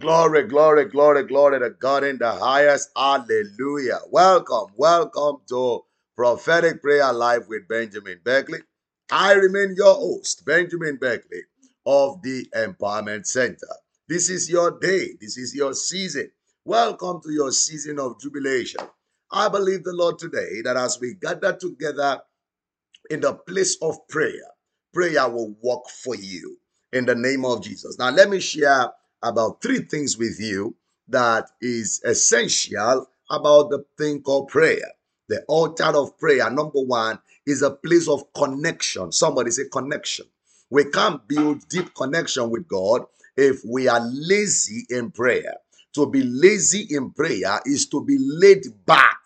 Glory, glory, glory, glory to God in the highest. Hallelujah. Welcome to Prophetic Prayer Live with Benjamin Beckley. I remain your host, Benjamin Beckley of the Empowerment Center. This is your day. This is your season. Welcome to your season of jubilation. I believe the Lord today that as we gather together in the place of prayer, prayer will work for you in the name of Jesus. Now, let me share about three things with you that is essential about the thing called prayer. The altar of prayer, number one, is a place of connection. Somebody say connection. We can't build deep connection with God if we are lazy in prayer. To be lazy in prayer is to be laid back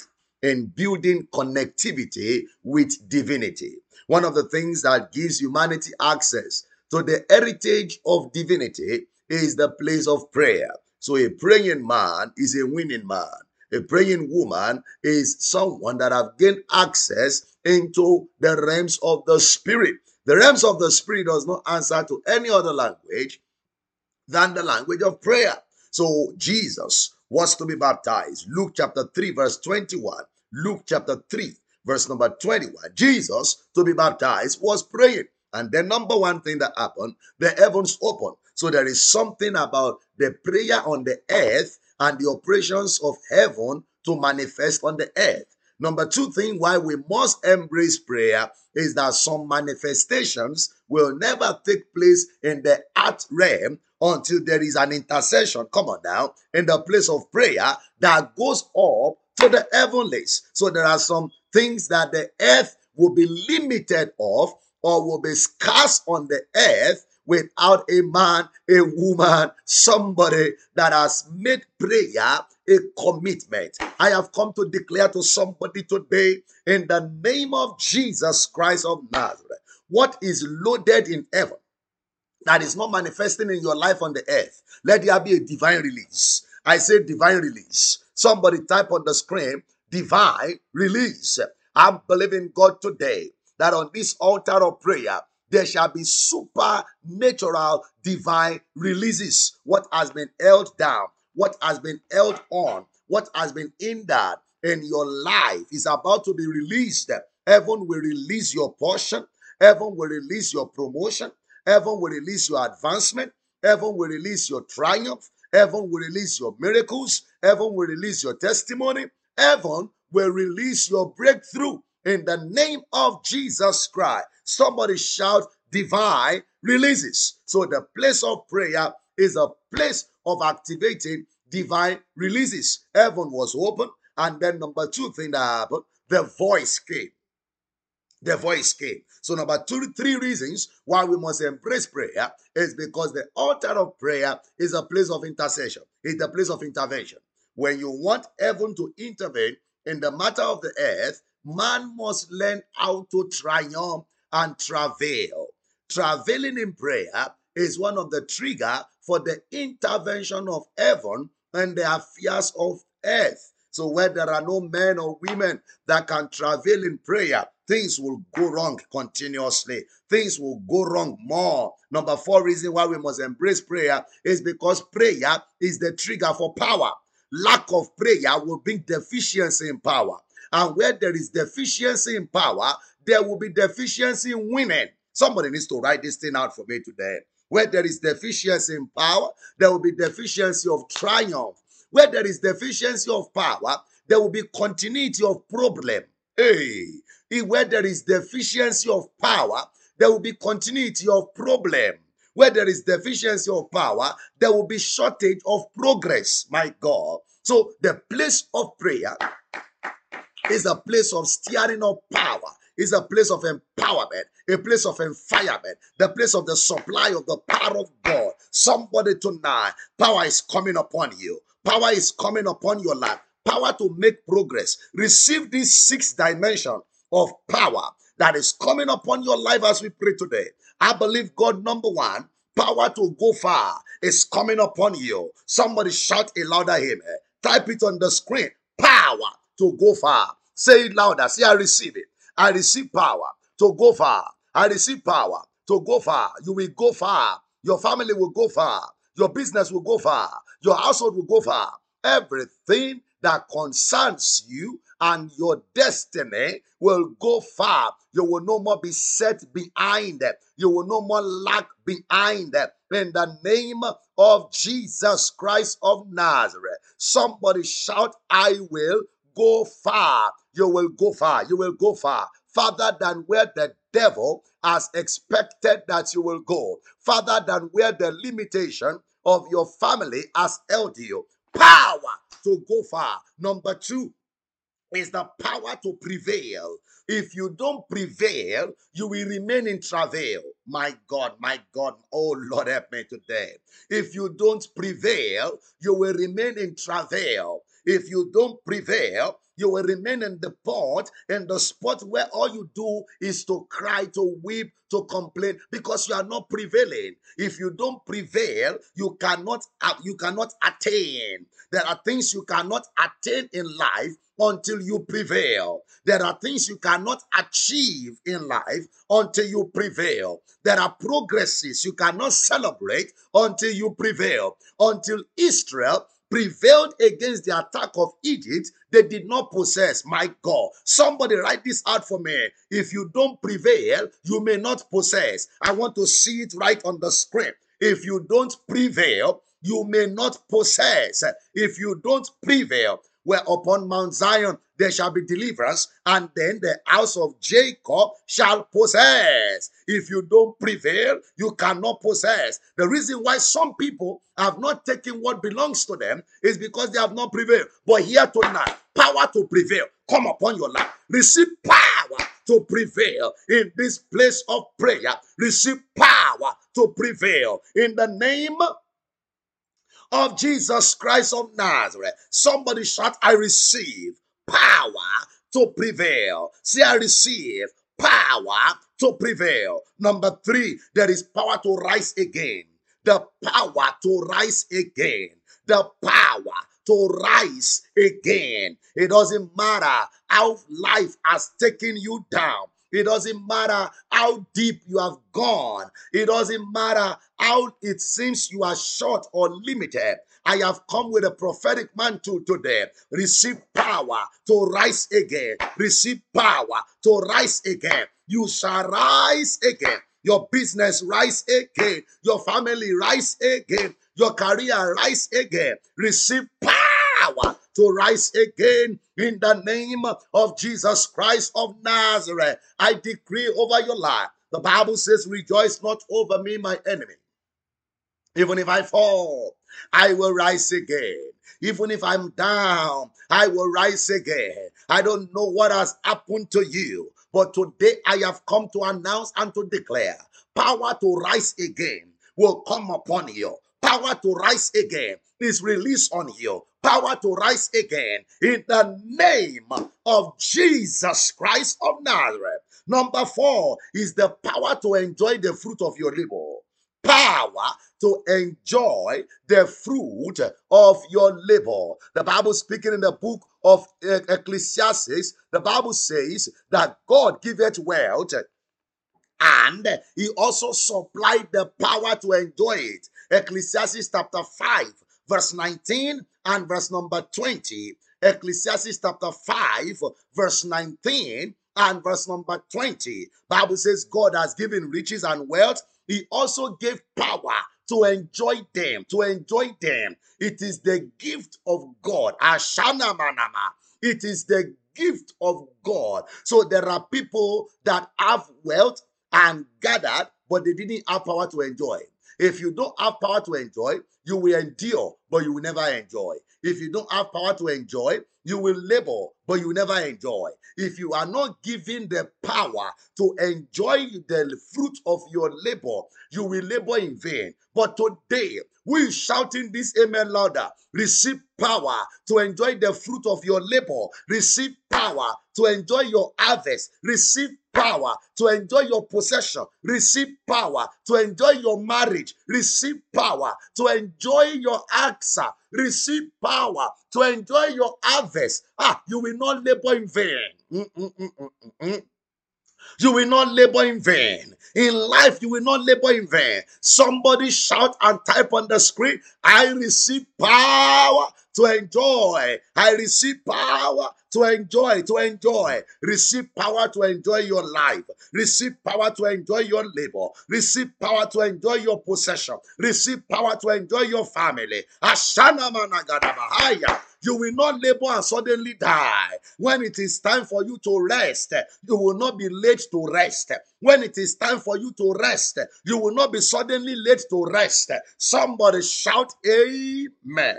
in building connectivity with divinity. One of the things that gives humanity access to the heritage of divinity is the place of prayer. So a praying man is a winning man. A praying woman is someone that have gained access into the realms of the spirit. The realms of the spirit does not answer to any other language than the language of prayer. So Jesus was to be baptized. Luke chapter 3 verse 21. Luke chapter 3 verse number 21. Jesus to be baptized was praying. And the number one thing that happened, the heavens opened. So there is something about the prayer on the earth and the operations of heaven to manifest on the earth. Number two thing why we must embrace prayer is that some manifestations will never take place in the earth realm until there is an intercession, come on now, in the place of prayer that goes up to the heavenlies. So there are some things that the earth will be limited of or will be scarce on the earth without a man, a woman, somebody that has made prayer a commitment. I have come to declare to somebody today, in the name of Jesus Christ of Nazareth, what is loaded in heaven that is not manifesting in your life on the earth, let there be a divine release. I say divine release. Somebody type on the screen, divine release. I'm believing God today that on this altar of prayer, there shall be supernatural divine releases. What has been held down, what has been held on, what has been hindered in your life is about to be released. Heaven will release your portion. Heaven will release your promotion. Heaven will release your advancement. Heaven will release your triumph. Heaven will release your miracles. Heaven will release your testimony. Heaven will release your breakthrough in the name of Jesus Christ. Somebody shout, divine releases. So the place of prayer is a place of activating divine releases. Heaven was open, and then number two thing that happened, the voice came. The voice came. So number two, three reasons why we must embrace prayer is because the altar of prayer is a place of intercession. It's a place of intervention. When you want heaven to intervene in the matter of the earth, man must learn how to triumph and travail. Travailing in prayer is one of the triggers for the intervention of heaven and the affairs of earth. So where there are no men or women that can travail in prayer, things will go wrong continuously. Things will go wrong more. Number four reason why we must embrace prayer is because prayer is the trigger for power. Lack of prayer will bring deficiency in power. And where there is deficiency in power, there will be deficiency in winning. Somebody needs to write this thing out for me today. Where there is deficiency in power, there will be deficiency of triumph. Where there is deficiency of power, there will be continuity of problem. Hey, where there is deficiency of power, there will be continuity of problem. Where there is deficiency of power, there will be shortage of progress, my God. So the place of prayer is a place of stirring up power. is a place of empowerment, a place of environment, the place of the supply of the power of God. Somebody tonight, power is coming upon you. Power is coming upon your life. Power to make progress. Receive this sixth dimension of power that is coming upon your life as we pray today. I believe God, number one, power to go far is coming upon you. Somebody shout a louder amen. Type it on the screen. Power to go far. Say it louder. Say, I receive it. I receive power to go far. I receive power to go far. You will go far. Your family will go far. Your business will go far. Your household will go far. Everything that concerns you and your destiny will go far. You will no more be set behind it. You will no more lag behind it. In the name of Jesus Christ of Nazareth, somebody shout, I will go far. You will go far. You will go far. Farther than where the devil has expected that you will go. Farther than where the limitation of your family has held you. Power to go far. Number two is the power to prevail. If you don't prevail, you will remain in travail. My God, oh Lord, help me today. If you don't prevail, you will remain in travail. If you don't prevail, you will remain in the spot where all you do is to cry, to weep, to complain, because you are not prevailing. If you don't prevail, you cannot attain. There are things you cannot attain in life until you prevail. There are things you cannot achieve in life until you prevail. There are progresses you cannot celebrate until you prevail. Until Israel prevailed against the attack of Egypt, they did not possess. My God, somebody write this out for me. If you don't prevail, you may not possess. I want to see it right on the screen. If you don't prevail, you may not possess. If you don't prevail, where upon Mount Zion there shall be deliverance, and then the house of Jacob shall possess. If you don't prevail, you cannot possess. The reason why some people have not taken what belongs to them is because they have not prevailed. But here tonight, power to prevail come upon your life. Receive power to prevail in this place of prayer. Receive power to prevail in the name of Jesus Christ of Nazareth. Somebody shout, I receive power to prevail. Say, I receive power to prevail. Number three, there is power to rise again. The power to rise again. The power to rise again. It doesn't matter how life has taken you down. It doesn't matter how deep you have gone. It doesn't matter how it seems you are short or limited. I have come with a prophetic mantle today. Receive power to rise again. Receive power to rise again. You shall rise again. Your business rise again. Your family rise again. Your career rise again. Receive power to rise again in the name of Jesus Christ of Nazareth. I decree over your life. The Bible says, rejoice not over me, my enemy. Even if I fall, I will rise again. Even if I'm down, I will rise again. I don't know what has happened to you, but today I have come to announce and to declare, power to rise again will come upon you. Power to rise again is released on you. Power to rise again in the name of Jesus Christ of Nazareth. Number four is the power to enjoy the fruit of your labor. Power to enjoy the fruit of your labor. The Bible speaking in the book of Ecclesiastes, the Bible says that God giveth wealth, and he also supplied the power to enjoy it. Ecclesiastes chapter 5, verse 19 and verse number 20. Ecclesiastes chapter 5, verse 19 and verse number 20. Bible says God has given riches and wealth. He also gave power to enjoy them, It is the gift of God. Ashanamanama. It is the gift of God. So there are people that have wealth and gathered, but they didn't have power to enjoy. If you don't have power to enjoy, you will endure, but you will never enjoy. If you don't have power to enjoy, you will labor, but you will never enjoy. If you are not given the power to enjoy the fruit of your labor, you will labor in vain. But today, we are shouting this amen louder. Receive power to enjoy the fruit of your labor. Receive power to enjoy your harvest. Receive power to enjoy your possession. Receive power to enjoy your marriage. Receive power to enjoy your answer. Receive power to enjoy your harvest. You will not labor in vain. You will not labor in vain. In life, you will not labor in vain. Somebody shout and type on the screen, I receive power to enjoy. I receive power to enjoy. Receive power to enjoy your life. Receive power to enjoy your labor. Receive power to enjoy your possession. Receive power to enjoy your family. Ashana managadabahaya. You will not labor and suddenly die. When it is time for you to rest, you will not be late to rest. When it is time for you to rest, you will not be suddenly late to rest. Somebody shout, amen.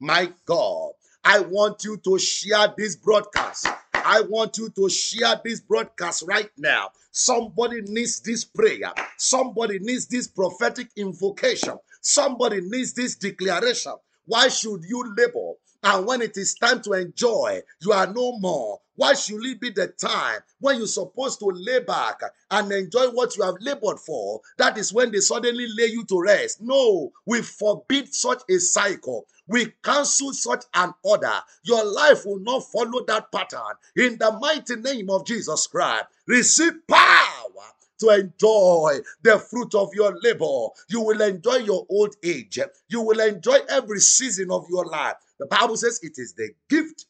My God, I want you to share this broadcast. I want you to share this broadcast right now. Somebody needs this prayer. Somebody needs this prophetic invocation. Somebody needs this declaration. Why should you labor? And when it is time to enjoy, you are no more. Why should it be the time when you're supposed to lay back and enjoy what you have labored for? That is when they suddenly lay you to rest. No, we forbid such a cycle. We cancel such an order. Your life will not follow that pattern. In the mighty name of Jesus Christ, receive power to enjoy the fruit of your labor. You will enjoy your old age. You will enjoy every season of your life. The Bible says it is the gift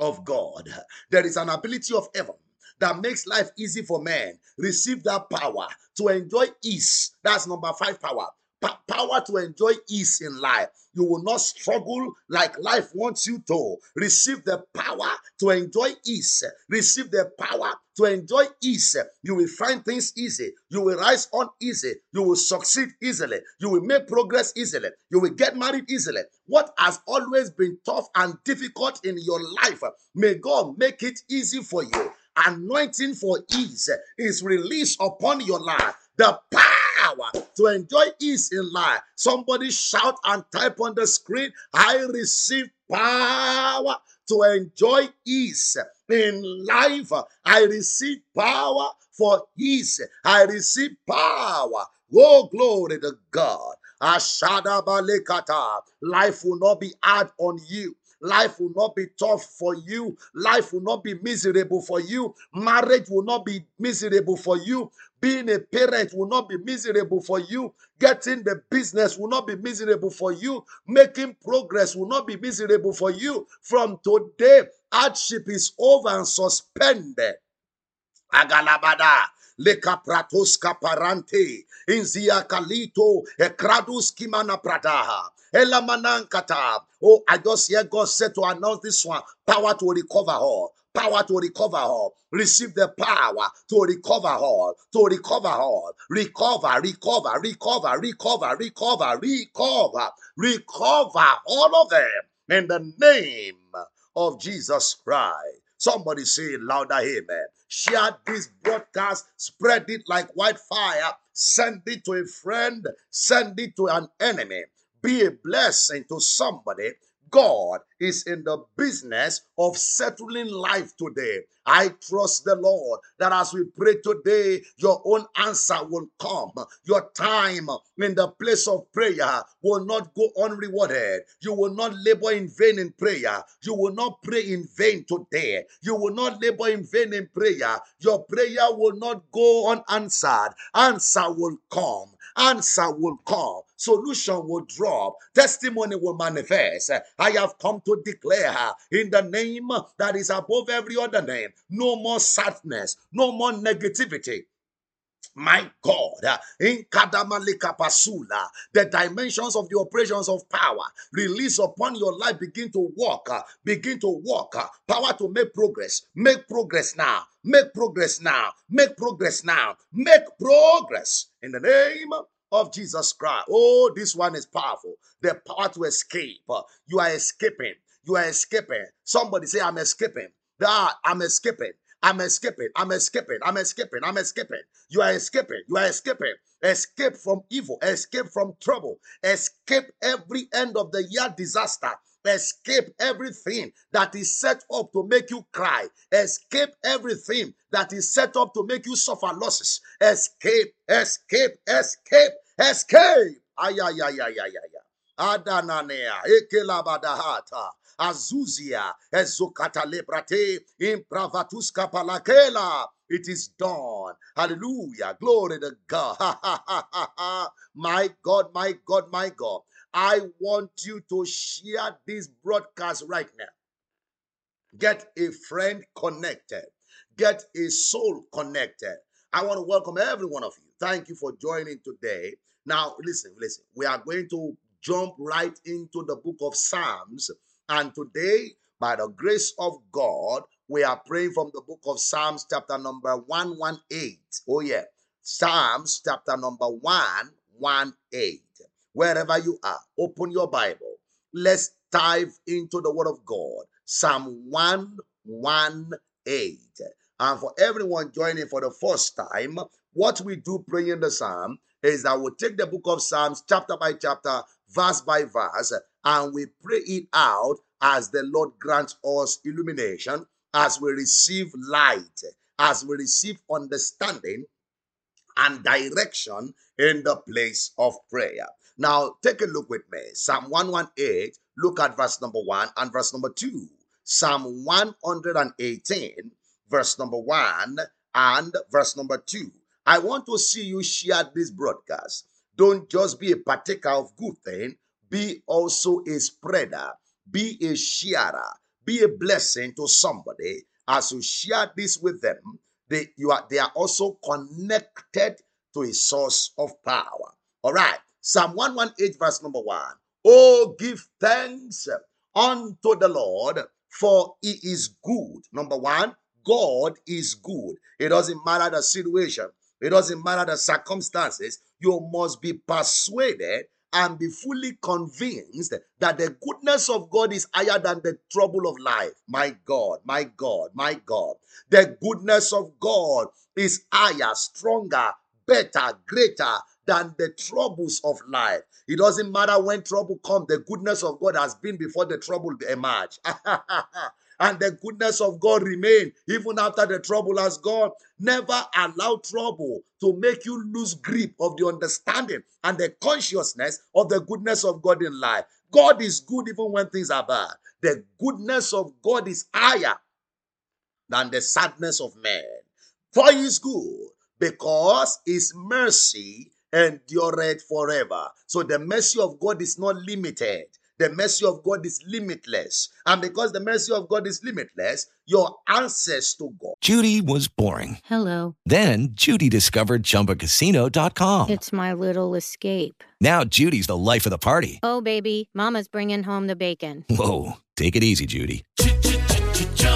of God. There is an ability of heaven that makes life easy for men. Receive that power to enjoy ease. That's number 5 power. Power to enjoy ease in life. You will not struggle like life wants you to. Receive the power to enjoy ease. Receive the power to enjoy ease. You will find things easy. You will rise on easy. You will succeed easily. You will make progress easily. You will get married easily. What has always been tough and difficult in your life, may God make it easy for you. Anointing for ease is released upon your life. The power to enjoy ease in life. Somebody shout and type on the screen, I receive power to enjoy ease in life. I receive power for ease. I receive power. Oh, glory to God. Life will not be hard on you. Life will not be tough for you. Life will not be miserable for you. Marriage will not be miserable for you. Being a parent will not be miserable for you. Getting the business will not be miserable for you. Making progress will not be miserable for you. From today, hardship is over and suspended. Agalabada. Lekapratoska parante, inzia kalito, ekradus kimana pradaha, elamanankata. Oh, I just hear God said to announce this one, power to recover all. Power to recover all. Receive the power to recover all. To recover all. Recover all of them in the name of Jesus Christ. Somebody say louder, amen. Share this broadcast. Spread it like wildfire. Send it to a friend. Send it to an enemy. Be a blessing to somebody. God is in the business of settling life today. I trust the Lord that as we pray today, your own answer will come. Your time in the place of prayer will not go unrewarded. You will not labor in vain in prayer. You will not pray in vain today. You will not labor in vain in prayer. Your prayer will not go unanswered. Answer will come. Answer will come. Solution will drop. Testimony will manifest. I have come to declare in the name that is above every other name. No more sadness. No more negativity. My God, in Kadamalika Pasula, the dimensions of the operations of power release upon your life begin to walk. Power to make progress. Make progress now. Make progress now. Make progress now. Make progress in the name of Jesus Christ. Oh, this one is powerful. The power to escape. You are escaping. You are escaping. Somebody say, I'm escaping. God, I'm escaping. I'm escaping. I'm escaping. I'm escaping. I'm escaping. You are escaping. You are escaping. Escape from evil. Escape from trouble. Escape every end of the year disaster. Escape everything that is set up to make you cry. Escape everything that is set up to make you suffer losses. Escape. Escape. Escape. Escape. Adananea, ekelabadahata, azuzia, ezokatalebrate, impravatuska palakela. It is done. Hallelujah. Glory to God. My God, my God, my God. I want you to share this broadcast right now. Get a friend connected. Get a soul connected. I want to welcome every one of you. Thank you for joining today. Now, listen. We are going to jump right into the book of Psalms. And today, by the grace of God, we are praying from the book of Psalms, chapter number 118. Oh, yeah. Psalms, chapter number 118. Wherever you are, open your Bible. Let's dive into the Word of God. Psalm 118. And for everyone joining for the first time, what we do praying the Psalm is that we take the book of Psalms chapter by chapter, verse by verse, and we pray it out as the Lord grants us illumination, as we receive light, as we receive understanding and direction in the place of prayer. Now, take a look with me. Psalm 118, look at verse number 1 and verse number 2. Psalm 118, verse number 1 and verse number 2. I want to see you share this broadcast. Don't just be a partaker of good thing. Be also a spreader. Be a sharer. Be a blessing to somebody. As you share this with them, they are also connected to a source of power. All right. Psalm 118 verse number 1. Oh, give thanks unto the Lord, for he is good. Number 1, God is good. It doesn't matter the situation. It doesn't matter the circumstances. You must be persuaded and be fully convinced that the goodness of God is higher than the trouble of life. My God, my God, my God. The goodness of God is higher, stronger, better, greater than the troubles of life. It doesn't matter when trouble comes. The goodness of God has been before the trouble emerged. And the goodness of God remains even after the trouble has gone. Never allow trouble to make you lose grip of the understanding and the consciousness of the goodness of God in life. God is good even when things are bad. The goodness of God is higher than the sadness of man. For he is good, because his mercy endureth forever. So the mercy of God is not limited. The mercy of God is limitless. And because the mercy of God is limitless, your answers to God. Judy was boring. Hello. Then Judy discovered ChumbaCasino.com. It's my little escape. Now Judy's the life of the party. Oh, baby, mama's bringing home the bacon. Whoa, take it easy, Judy.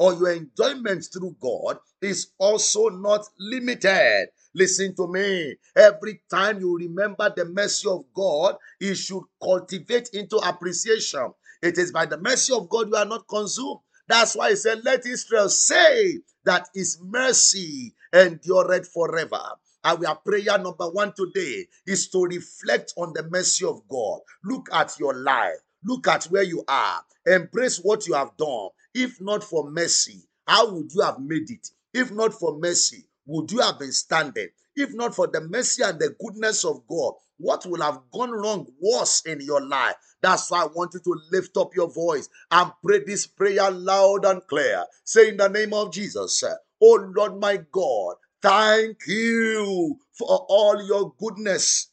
Or your enjoyment through God is also not limited. Listen to me. Every time you remember the mercy of God, it should cultivate into appreciation. It is by the mercy of God you are not consumed. That's why he said, let Israel say that his mercy endureth forever. And our prayer number 1 today is to reflect on the mercy of God. Look at your life. Look at where you are. Embrace what you have done. If not for mercy, how would you have made it? If not for mercy, would you have been standing? If not for the mercy and the goodness of God, what would have gone wrong was in your life. That's why I want you to lift up your voice and pray this prayer loud and clear. Say in the name of Jesus, oh Lord my God, thank you for all your goodness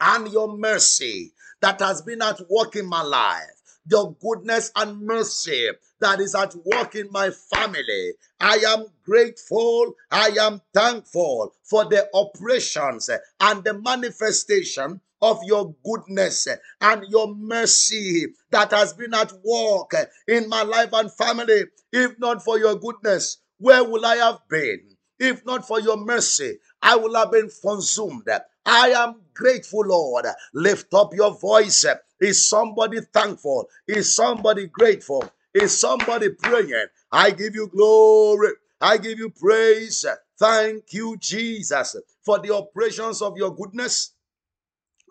and your mercy that has been at work in my life. Your goodness and mercy that is at work in my family. I am grateful. I am thankful for the operations and the manifestation of your goodness and your mercy that has been at work in my life and family. If not for your goodness, where would I have been? If not for your mercy, I would have been consumed. I am grateful, Lord. Lift up your voice. Is somebody thankful? Is somebody grateful? Is somebody praying? I give you glory. I give you praise. Thank you, Jesus, for the operations of your goodness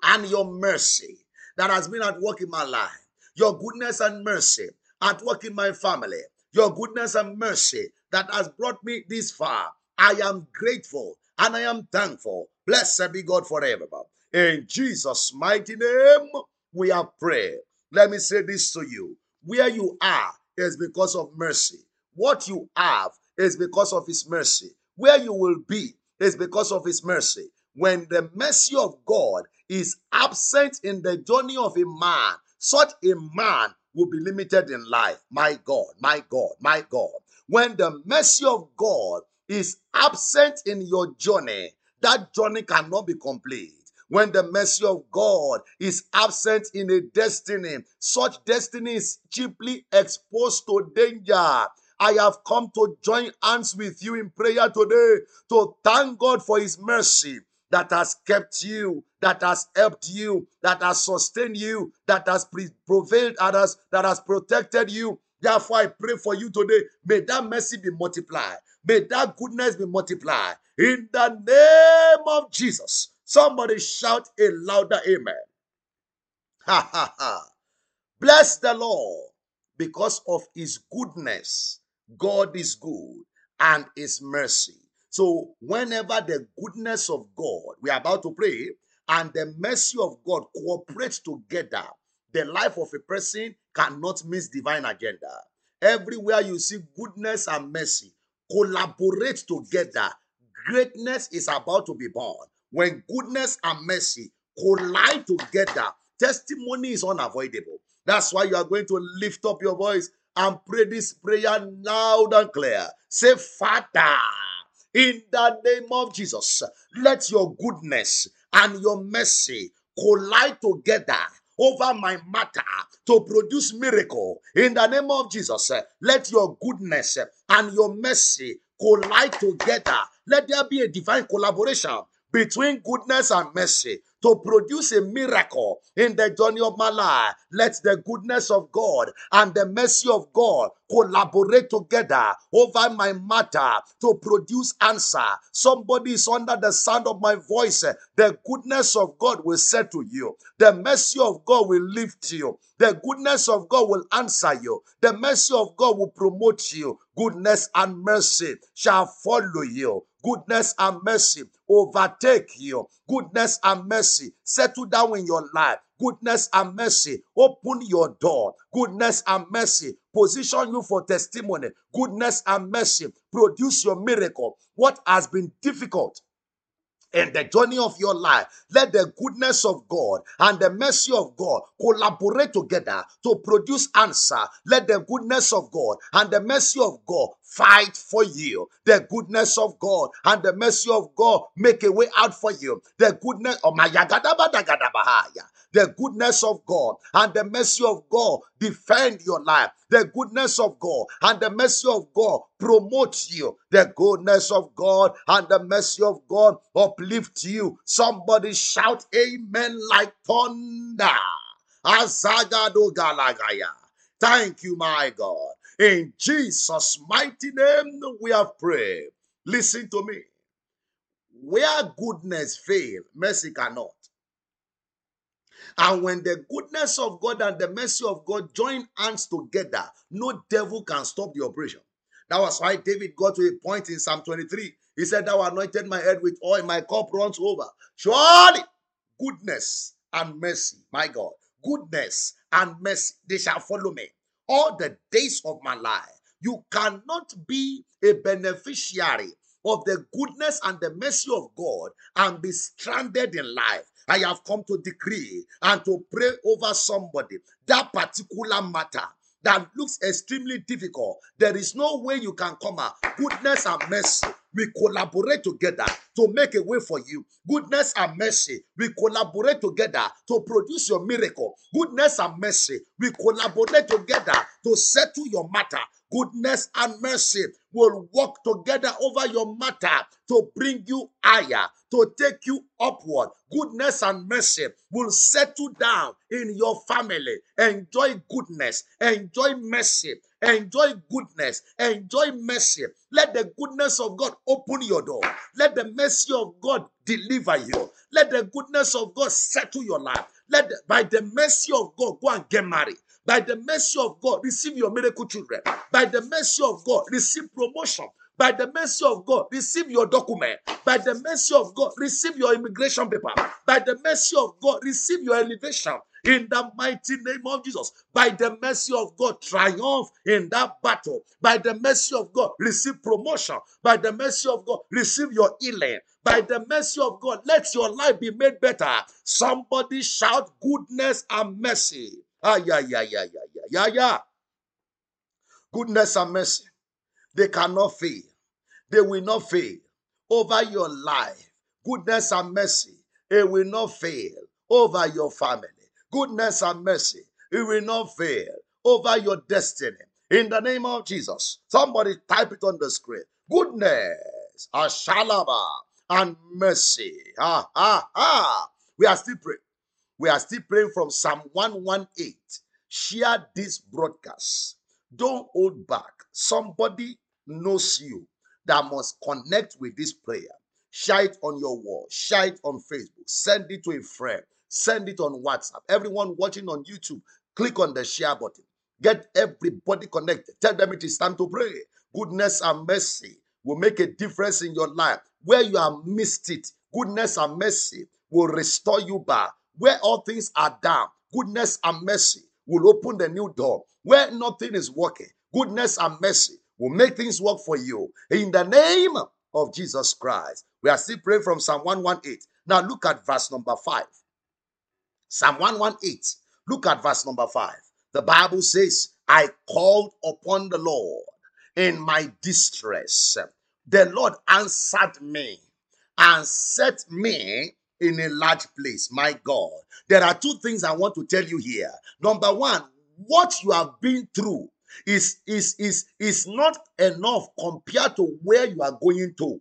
and your mercy that has been at work in my life. Your goodness and mercy at work in my family. Your goodness and mercy that has brought me this far. I am grateful and I am thankful. Blessed be God forever. In Jesus' mighty name, we are praying. Let me say this to you. Where you are is because of mercy. What you have is because of his mercy. Where you will be is because of his mercy. When the mercy of God is absent in the journey of a man, such a man will be limited in life. My God, my God, my God. When the mercy of God is absent in your journey, that journey cannot be complete. When the mercy of God is absent in a destiny, such destiny is cheaply exposed to danger. I have come to join hands with you in prayer today to thank God for his mercy that has kept you, that has helped you, that has sustained you, that has prevailed others, that has protected you. Therefore, I pray for you today, may that mercy be multiplied. May that goodness be multiplied. In the name of Jesus. Somebody shout a louder amen. Ha, ha, ha. Bless the Lord because of his goodness. God is good and his mercy. So whenever the goodness of God, we are about to pray, and the mercy of God cooperate together, the life of a person cannot miss divine agenda. Everywhere you see goodness and mercy collaborate together, greatness is about to be born. When goodness and mercy collide together, testimony is unavoidable. That's why you are going to lift up your voice and pray this prayer loud and clear. Say, Father, in the name of Jesus, let your goodness and your mercy collide together over my matter to produce miracle. In the name of Jesus, let your goodness and your mercy collide together. Let there be a divine collaboration between goodness and mercy to produce a miracle in the journey of my life. Let the goodness of God and the mercy of God collaborate together over my matter to produce answer. Somebody is under the sound of my voice. The goodness of God will settle you. The mercy of God will lift you. The goodness of God will answer you. The mercy of God will promote you. Goodness and mercy shall follow you. Goodness and mercy overtake you. Goodness and mercy settle down in your life. Goodness and mercy open your door. Goodness and mercy position you for testimony. Goodness and mercy produce your miracle. What has been difficult in the journey of your life, let the goodness of God and the mercy of God collaborate together to produce answer. Let the goodness of God and the mercy of God fight for you. The goodness of God and the mercy of God make a way out for you. The goodness of the goodness of God and the mercy of God defend your life. The goodness of God and the mercy of God promote you. The goodness of God and the mercy of God uplift you. Somebody shout amen like thunder. Azagado galagaya. Thank you, my God. In Jesus' mighty name, we have prayed. Listen to me. Where goodness fails, mercy cannot. And when the goodness of God and the mercy of God join hands together, no devil can stop the operation. That was why David got to a point in Psalm 23. He said, thou anointed my head with oil, my cup runs over. Surely, goodness and mercy, my God, goodness and mercy, they shall follow me all the days of my life. You cannot be a beneficiary of the goodness and the mercy of God and be stranded in life. I have come to decree and to pray over somebody that particular matter that looks extremely difficult. There is no way you can come out. Goodness and mercy, we collaborate together to make a way for you. Goodness and mercy, we collaborate together to produce your miracle. Goodness and mercy, we collaborate together to settle your matter. Goodness and mercy will work together over your matter to bring you higher, to take you upward. Goodness and mercy will settle down in your family. Enjoy goodness. Enjoy mercy. Enjoy goodness. Enjoy mercy. Let the goodness of God open your door. Let the mercy of God deliver you. Let the goodness of God settle your life. By the mercy of God, go and get married. By the mercy of God, receive your miracle children. By the mercy of God, receive promotion. By the mercy of God, receive your document. By the mercy of God, receive your immigration paper. By the mercy of God, receive your elevation. In the mighty name of Jesus, by the mercy of God, triumph in that battle. By the mercy of God, receive promotion. By the mercy of God, receive your healing. By the mercy of God, let your life be made better. Somebody shout goodness and mercy. Goodness and mercy. They cannot fail. They will not fail over your life. Goodness and mercy. It will not fail over your family. Goodness and mercy. It will not fail over your destiny. In the name of Jesus. Somebody type it on the screen. Goodness, Ashalaba, and mercy. We are still praying. We are still praying from Psalm 118. Share this broadcast. Don't hold back. Somebody knows you that must connect with this prayer. Share it on your wall. Share it on Facebook. Send it to a friend. Send it on WhatsApp. Everyone watching on YouTube, click on the share button. Get everybody connected. Tell them it is time to pray. Goodness and mercy will make a difference in your life. Where you have missed it, goodness and mercy will restore you back. Where all things are down, goodness and mercy will open the new door. Where nothing is working, goodness and mercy will make things work for you. In the name of Jesus Christ. We are still praying from Psalm 118. Now look at verse number 5. Psalm 118. Look at verse number 5. The Bible says, I called upon the Lord in my distress. The Lord answered me and set me in a large place. My God. There are two things I want to tell you here. Number one, what you have been through is not enough compared to where you are going to.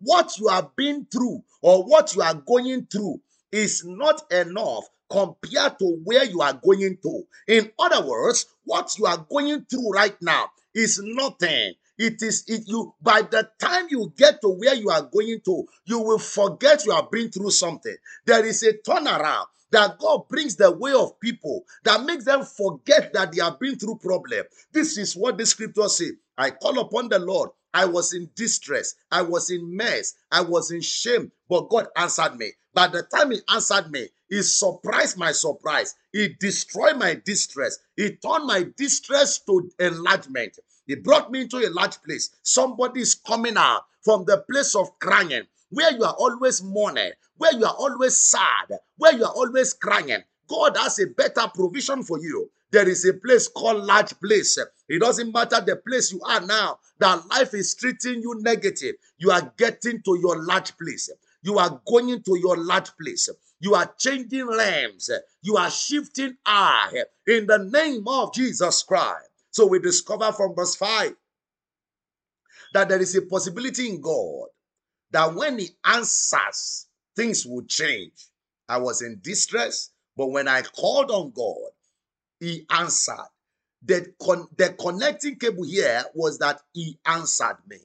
What you have been through or what you are going through is not enough compared to where you are going to. In other words, what you are going through right now is nothing. You by the time you get to where you are going to, you will forget you have been through something. There is a turnaround that God brings the way of people that makes them forget that they have been through problem. This is what the scripture says. I call upon the Lord. I was in distress. I was in mess. I was in shame. But God answered me. By the time he answered me, he surprised my surprise. He destroyed my distress. He turned my distress to enlargement. He brought me into a large place. Somebody is coming out from the place of crying, where you are always mourning, where you are always sad, where you are always crying. God has a better provision for you. There is a place called large place. It doesn't matter the place you are now, that life is treating you negative. You are getting to your large place. You are going to your large place. You are changing realms. You are shifting high in the name of Jesus Christ. So we discover from verse 5 that there is a possibility in God that when he answers, things will change. I was in distress, but when I called on God, he answered. The connecting cable here was that he answered me.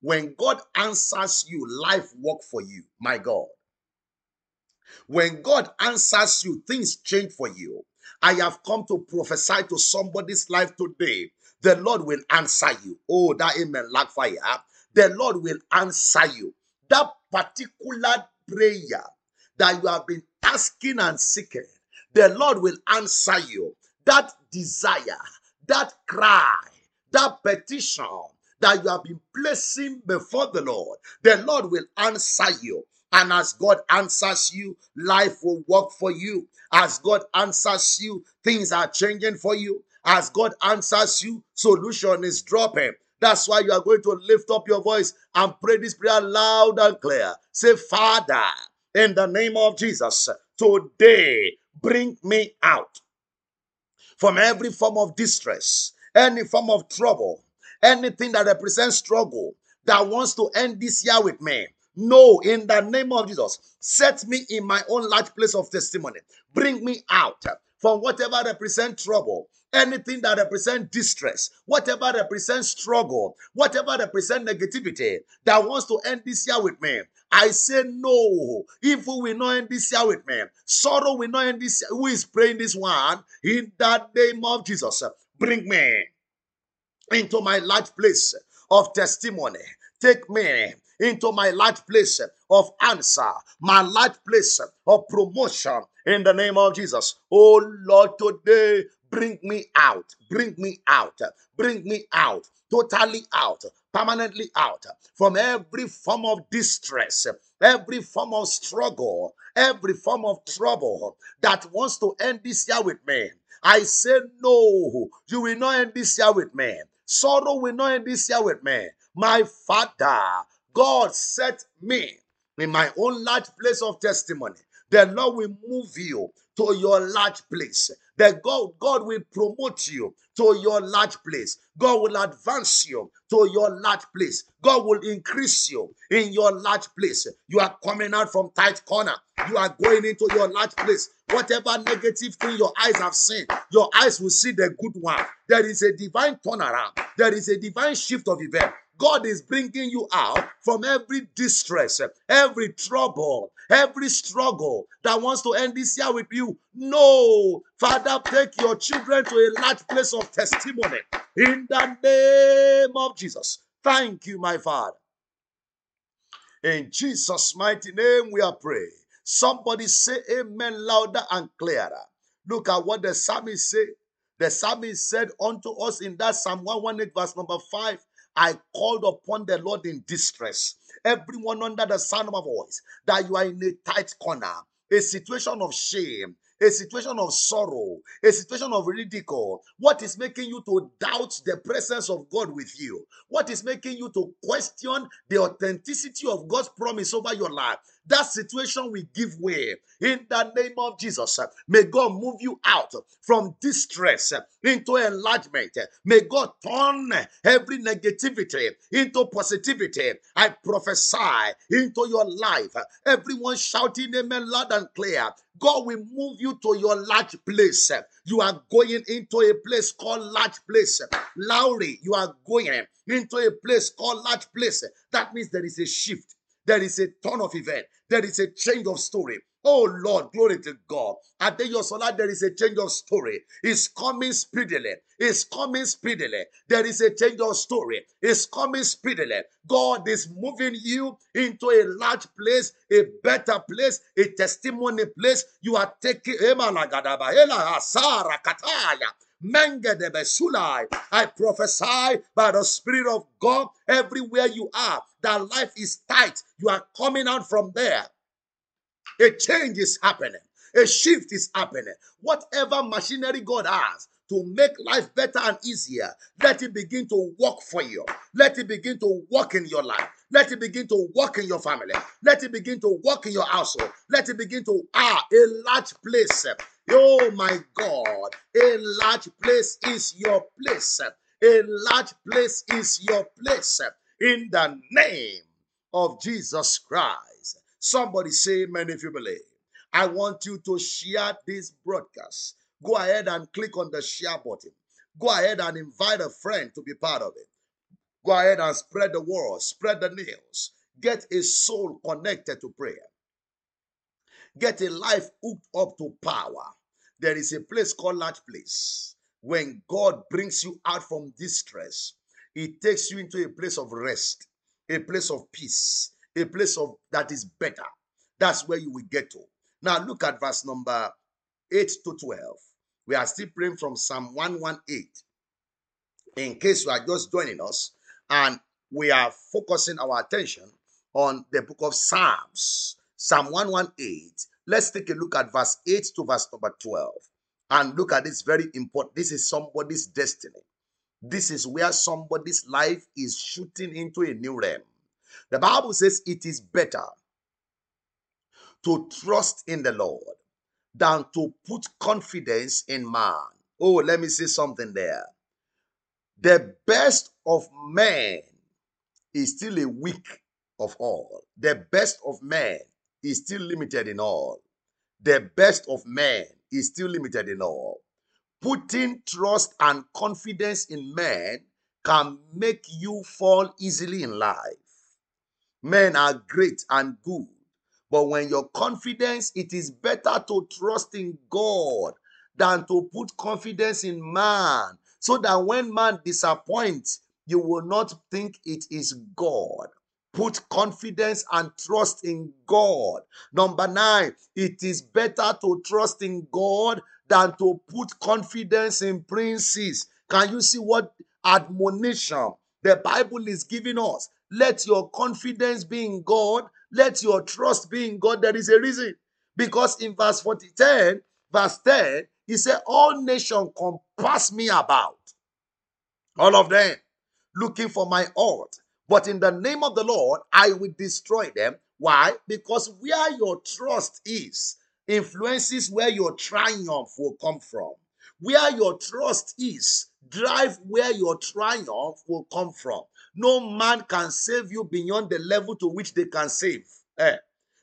When God answers you, life works for you, my God. When God answers you, things change for you. I have come to prophesy to somebody's life today the Lord will answer you. Oh, that amen like fire. The Lord will answer you. That particular prayer that you have been tasking and seeking, the Lord will answer you. That desire, that cry, that petition that you have been placing before the Lord will answer you. And as God answers you, life will work for you. As God answers you, things are changing for you. As God answers you, solution is dropping. That's why you are going to lift up your voice and pray this prayer loud and clear. Say, Father, in the name of Jesus, today bring me out from every form of distress, any form of trouble, anything that represents struggle that wants to end this year with me. No, in the name of Jesus, set me in my own large place of testimony. Bring me out from whatever represents trouble, anything that represents distress, whatever represents struggle, whatever represents negativity that wants to end this year with me. I say no, evil will not end this year with me. Sorrow will not end this year. Who is praying this one? In the name of Jesus, bring me into my large place of testimony. Take me into my large place of answer, my large place of promotion in the name of Jesus. Oh Lord, today bring me out, bring me out, bring me out, totally out, permanently out from every form of distress, every form of struggle, every form of trouble that wants to end this year with me. I say no, you will not end this year with me. Sorrow will not end this year with me. My Father, God, set me in my own large place of testimony. The Lord will move you to your large place. The God will promote you to your large place. God will advance you to your large place. God will increase you in your large place. You are coming out from tight corner. You are going into your large place. Whatever negative thing your eyes have seen, your eyes will see the good one. There is a divine turnaround. There is a divine shift of event. God is bringing you out from every distress, every trouble, every struggle that wants to end this year with you. No, Father, take your children to a large place of testimony in the name of Jesus. Thank you, my Father. In Jesus' mighty name we are praying. Somebody say amen louder and clearer. Look at what the psalmist said. The psalmist said unto us in that Psalm 118 verse number 5, I called upon the Lord in distress. Everyone under the sound of my voice, that you are in a tight corner, a situation of shame, a situation of sorrow, a situation of ridicule. What is making you to doubt the presence of God with you? What is making you to question the authenticity of God's promise over your life? That situation will give way in the name of Jesus. May God move you out from distress into enlargement. May God turn every negativity into positivity. I prophesy into your life. Everyone shouting amen loud and clear. God will move you to your large place. You are going into a place called large place. Lowry, you are going into a place called large place. That means there is a shift. There is a turn of event. There is a change of story. Oh Lord, glory to God. At your solar, there is a change of story. It's coming speedily. It's coming speedily. There is a change of story. It's coming speedily. God is moving you into a large place, a better place, a testimony place. You are taking. I prophesy by the Spirit of God everywhere you are. That life is tight. You are coming out from there. A change is happening. A shift is happening. Whatever machinery God has to make life better and easier, let it begin to work for you. Let it begin to work in your life. Let it begin to work in your family. Let it begin to work in your household. Let it begin to a large place. Oh my God, a large place is your place. A large place is your place. In the name of Jesus Christ. Somebody say amen if you believe. I want you to share this broadcast. Go ahead and click on the share button. Go ahead and invite a friend to be part of it. Go ahead and spread the word, spread the news. Get a soul connected to prayer. Get a life hooked up to power. There is a place called large place. when God brings you out from distress, it takes you into a place of rest, a place of peace, a place of that is better. That's where you will get to. Now look at verse number 8 to 12. We are still praying from Psalm 118. In case you are just joining us, and we are focusing our attention on the book of Psalms, Psalm 118. Let's take a look at verse 8 to verse number 12. And look at this very important. This is somebody's destiny. This is where somebody's life is shooting into a new realm. The Bible says it is better to trust in the Lord than to put confidence in man. Oh, let me say something there. The best of man is still a weak of all. The best of man is still limited in all. The best of man is still limited in all. Putting trust and confidence in man can make you fall easily in life. Men are great and good, but when your confidence, it is better to trust in God than to put confidence in man, so that when man disappoints, you will not think it is God. Put confidence and trust in God. Number 9, it is better to trust in God than to put confidence in princes. Can you see what admonition the Bible is giving us? Let your confidence be in God. Let your trust be in God. There is a reason. Because in verse 10, he said, all nations compass me about. All of them looking for my oath. But in the name of the Lord, I will destroy them. Why? Because where your trust is, influences where your triumph will come from. Where your trust is, drive where your triumph will come from. No man can save you beyond the level to which they can save.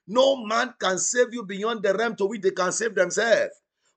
No man can save you beyond the realm to which they can save themselves.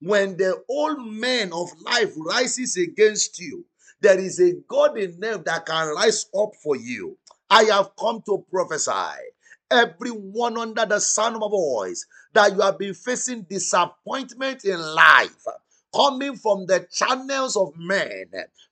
When the old man of life rises against you, there is a God in them that can rise up for you. I have come to prophesy, everyone under the sound of my voice, that you have been facing disappointment in life, coming from the channels of men.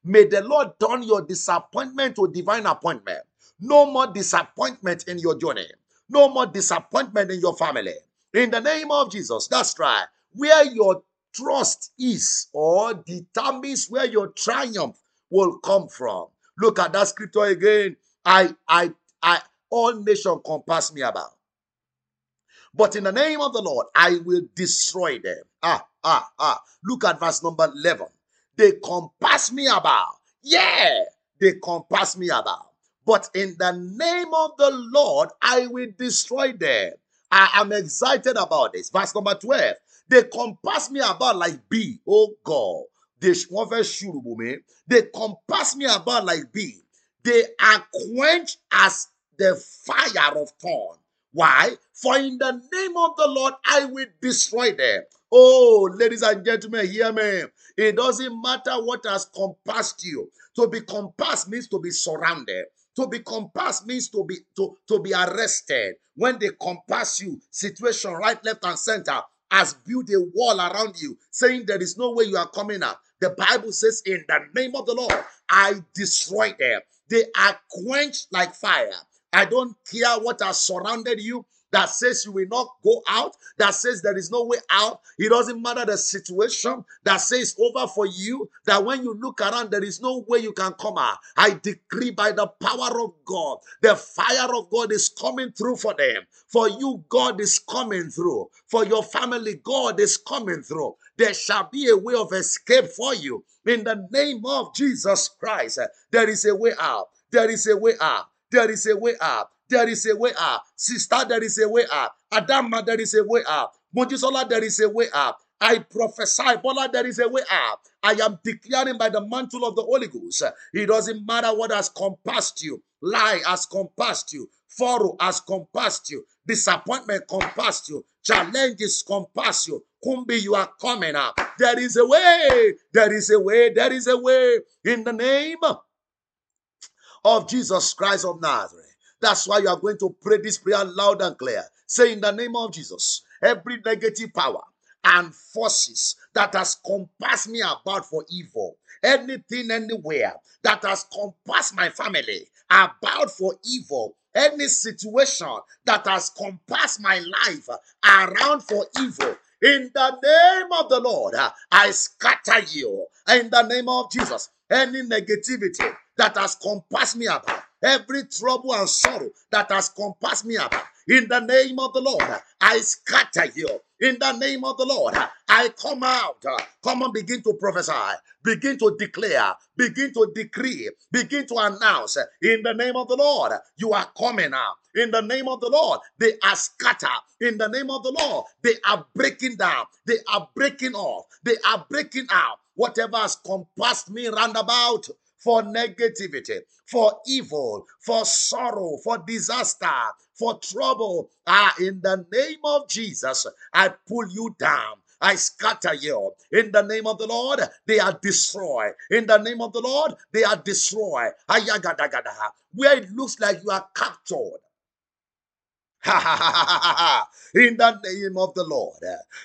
May the Lord turn your disappointment to divine appointment. No more disappointment in your journey. No more disappointment in your family. In the name of Jesus, that's right. Where your trust is or determines where your triumph will come from. Look at that scripture again. I all nations compass me about. But in the name of the Lord, I will destroy them. Look at verse number 11. They compass me about. Yeah, they compass me about. But in the name of the Lord, I will destroy them. I am excited about this. Verse number 12. They compass me about like bee. Oh God. They compass me about like bee. They are quenched as the fire of thorn. Why? For in the name of the Lord, I will destroy them. Oh, ladies and gentlemen, hear me. It doesn't matter what has compassed you. To be compassed means to be surrounded. To be compassed means to be arrested. When they compass you, situation right, left, and center, has built a wall around you, saying there is no way you are coming up. The Bible says, in the name of the Lord, I destroy them. They are quenched like fire. I don't care what has surrounded you. that says you will not go out, that says there is no way out. It doesn't matter the situation that says over for you, that when you look around, there is no way you can come out. I decree by the power of God, the fire of God is coming through for them. For you, God is coming through. For your family, God is coming through. There shall be a way of escape for you. In the name of Jesus Christ, there is a way out. There is a way out. There is a way out. There is a way out. Sister, there is a way out. Adama, there is a way out. Mojisola, there is a way out. I prophesy, Bola, there is a way out. I am declaring by the mantle of the Holy Ghost. It doesn't matter what has compassed you. Lie has compassed you. Sorrow has compassed you. Disappointment compassed you. Challenges compassed you. Kumbi, you are coming up. There is a way. There is a way. There is a way. In the name of Jesus Christ of Nazareth. That's why you are going to pray this prayer loud and clear. Say, in the name of Jesus, every negative power and forces that has compassed me about for evil, anything, anywhere that has compassed my family about for evil, any situation that has compassed my life around for evil, in the name of the Lord, I scatter you. In the name of Jesus, any negativity that has compassed me about, every trouble and sorrow that has compassed me about, in the name of the Lord, I scatter you. In the name of the Lord, I come out. Come and begin to prophesy. Begin to declare. Begin to decree. Begin to announce. In the name of the Lord, you are coming out. In the name of the Lord, they are scattered. In the name of the Lord, they are breaking down. They are breaking off. They are breaking out. Whatever has compassed me roundabout, for negativity, for evil, for sorrow, for disaster, for trouble. In the name of Jesus, I pull you down. I scatter you. In the name of the Lord, they are destroyed. In the name of the Lord, they are destroyed. Where it looks like you are captured. In the name of the Lord,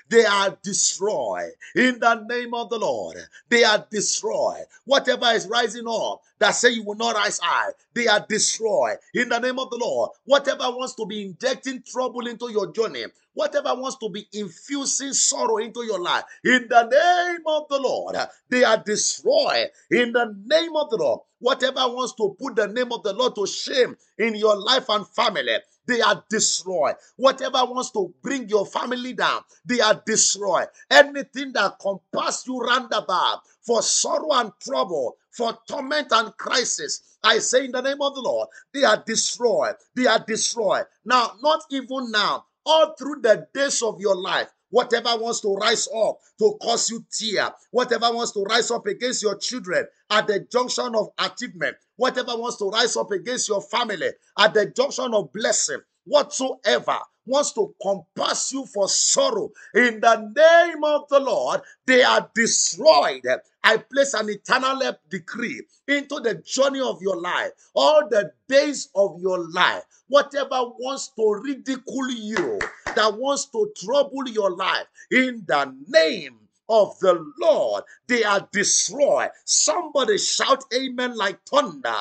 they are destroyed. In the name of the Lord, they are destroyed. Whatever is rising up that say you will not rise high, they are destroyed. In the name of the Lord, whatever wants to be injecting trouble into your journey, whatever wants to be infusing sorrow into your life, in the name of the Lord, they are destroyed. In the name of the Lord, whatever wants to put the name of the Lord to shame in your life and family, they are destroyed. Whatever wants to bring your family down, they are destroyed. Anything that compass you roundabout for sorrow and trouble, for torment and crisis, I say in the name of the Lord, they are destroyed. They are destroyed. Now, not even now, all through the days of your life, whatever wants to rise up to cause you tear, whatever wants to rise up against your children at the junction of achievement, whatever wants to rise up against your family at the junction of blessing, whatsoever wants to compass you for sorrow, in the name of the Lord, they are destroyed. I place an eternal decree into the journey of your life, all the days of your life. Whatever wants to ridicule you, that wants to trouble your life, in the name of the Lord, they are destroyed. Somebody shout amen like thunder.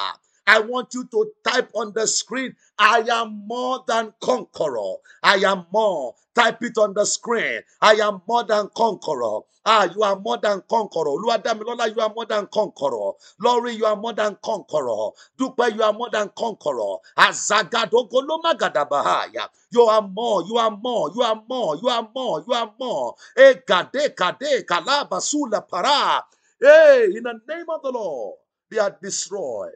I want you to type on the screen, I am more than conqueror. I am more. Type it on the screen. I am more than conqueror. Ah, you are more than conqueror. Luadamilola, you are more than conqueror. Lori, you are more than conqueror. Dupe, you are more than conqueror. Azagadogolomagadabahaya. You are more, you are more, you are more, you are more, you are more. Ekadekade kalabasula para. Hey, in the name of the Lord, they are destroyed.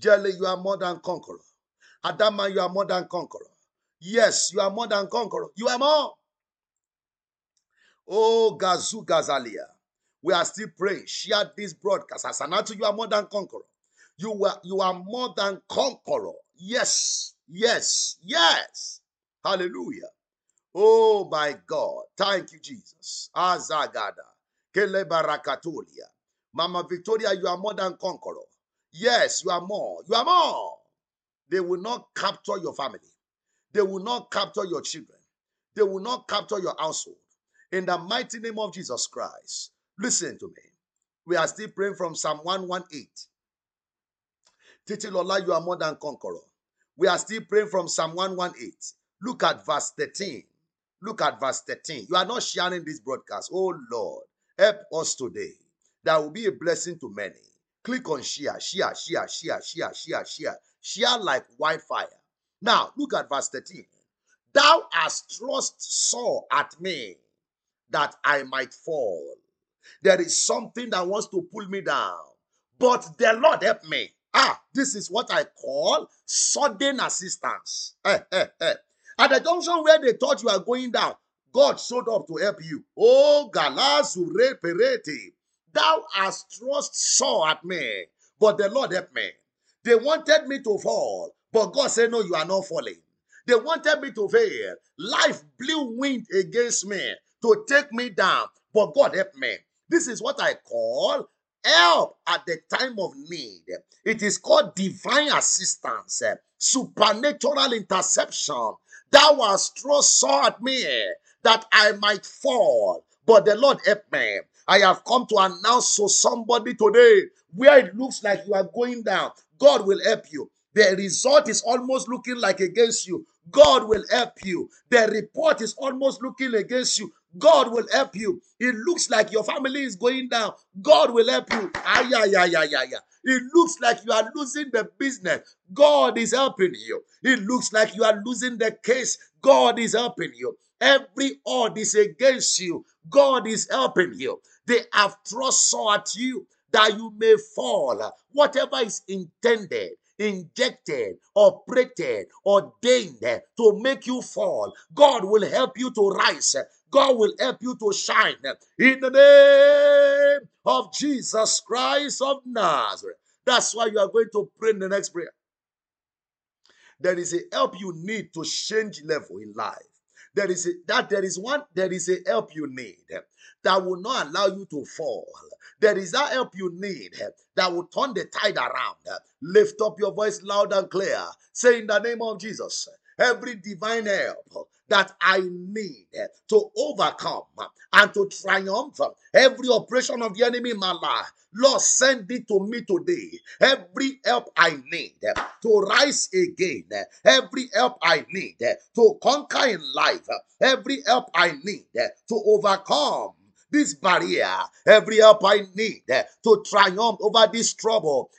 Jelly, you are more than conqueror. Adama, you are more than conqueror. Yes, you are more than conqueror. You are more. Oh, Gazu Gazalia. We are still praying. Share this broadcast. Asanatu, you are more than conqueror. You are more than conqueror. Yes, yes, yes. Hallelujah. Oh, my God. Thank you, Jesus. Azagada. Kelebarakatulia. Mama Victoria, you are more than conqueror. Yes, you are more. You are more. They will not capture your family. They will not capture your children. They will not capture your household. In the mighty name of Jesus Christ. Listen to me. We are still praying from Psalm 118. Titilola, you are more than conqueror. We are still praying from Psalm 118. Look at verse 13. Look at verse 13. You are not sharing this broadcast. Oh Lord, help us today. That will be a blessing to many. Click on share, share, share, share, share, share, share. Share like wildfire. Now, look at verse 13. Thou hast thrust sore at me that I might fall. There is something that wants to pull me down. But the Lord help me. This is what I call sudden assistance. At the junction where they thought you are going down, God showed up to help you. Oh, Galazure Perete, thou hast thrust sore at me, but the Lord helped me. They wanted me to fall, but God said, no, you are not falling. They wanted me to fail. Life blew wind against me to take me down, but God helped me. This is what I call help at the time of need. It is called divine assistance, supernatural interception. Thou hast thrust sore at me that I might fall, but the Lord helped me. I have come to announce to somebody today where it looks like you are going down, God will help you. The result is almost looking like against you. God will help you. The report is almost looking against you. God will help you. It looks like your family is going down. God will help you. It looks like you are losing the business. God is helping you. It looks like you are losing the case. God is helping you. Every odd is against you. God is helping you. They have thrust sore at you that you may fall. Whatever is intended, injected, operated, ordained to make you fall, God will help you to rise. God will help you to shine. In the name of Jesus Christ of Nazareth. That's why you are going to pray in the next prayer. There is a help you need to change level in life. There is a help you need that will not allow you to fall. There is that help you need that will turn the tide around. Lift up your voice loud and clear. Say in the name of Jesus, every divine help that I need to overcome and to triumph every oppression of the enemy in my life, Lord, send it to me today. Every help I need to rise again. Every help I need to conquer in life. Every help I need to overcome this barrier. Every help I need to triumph over this trouble.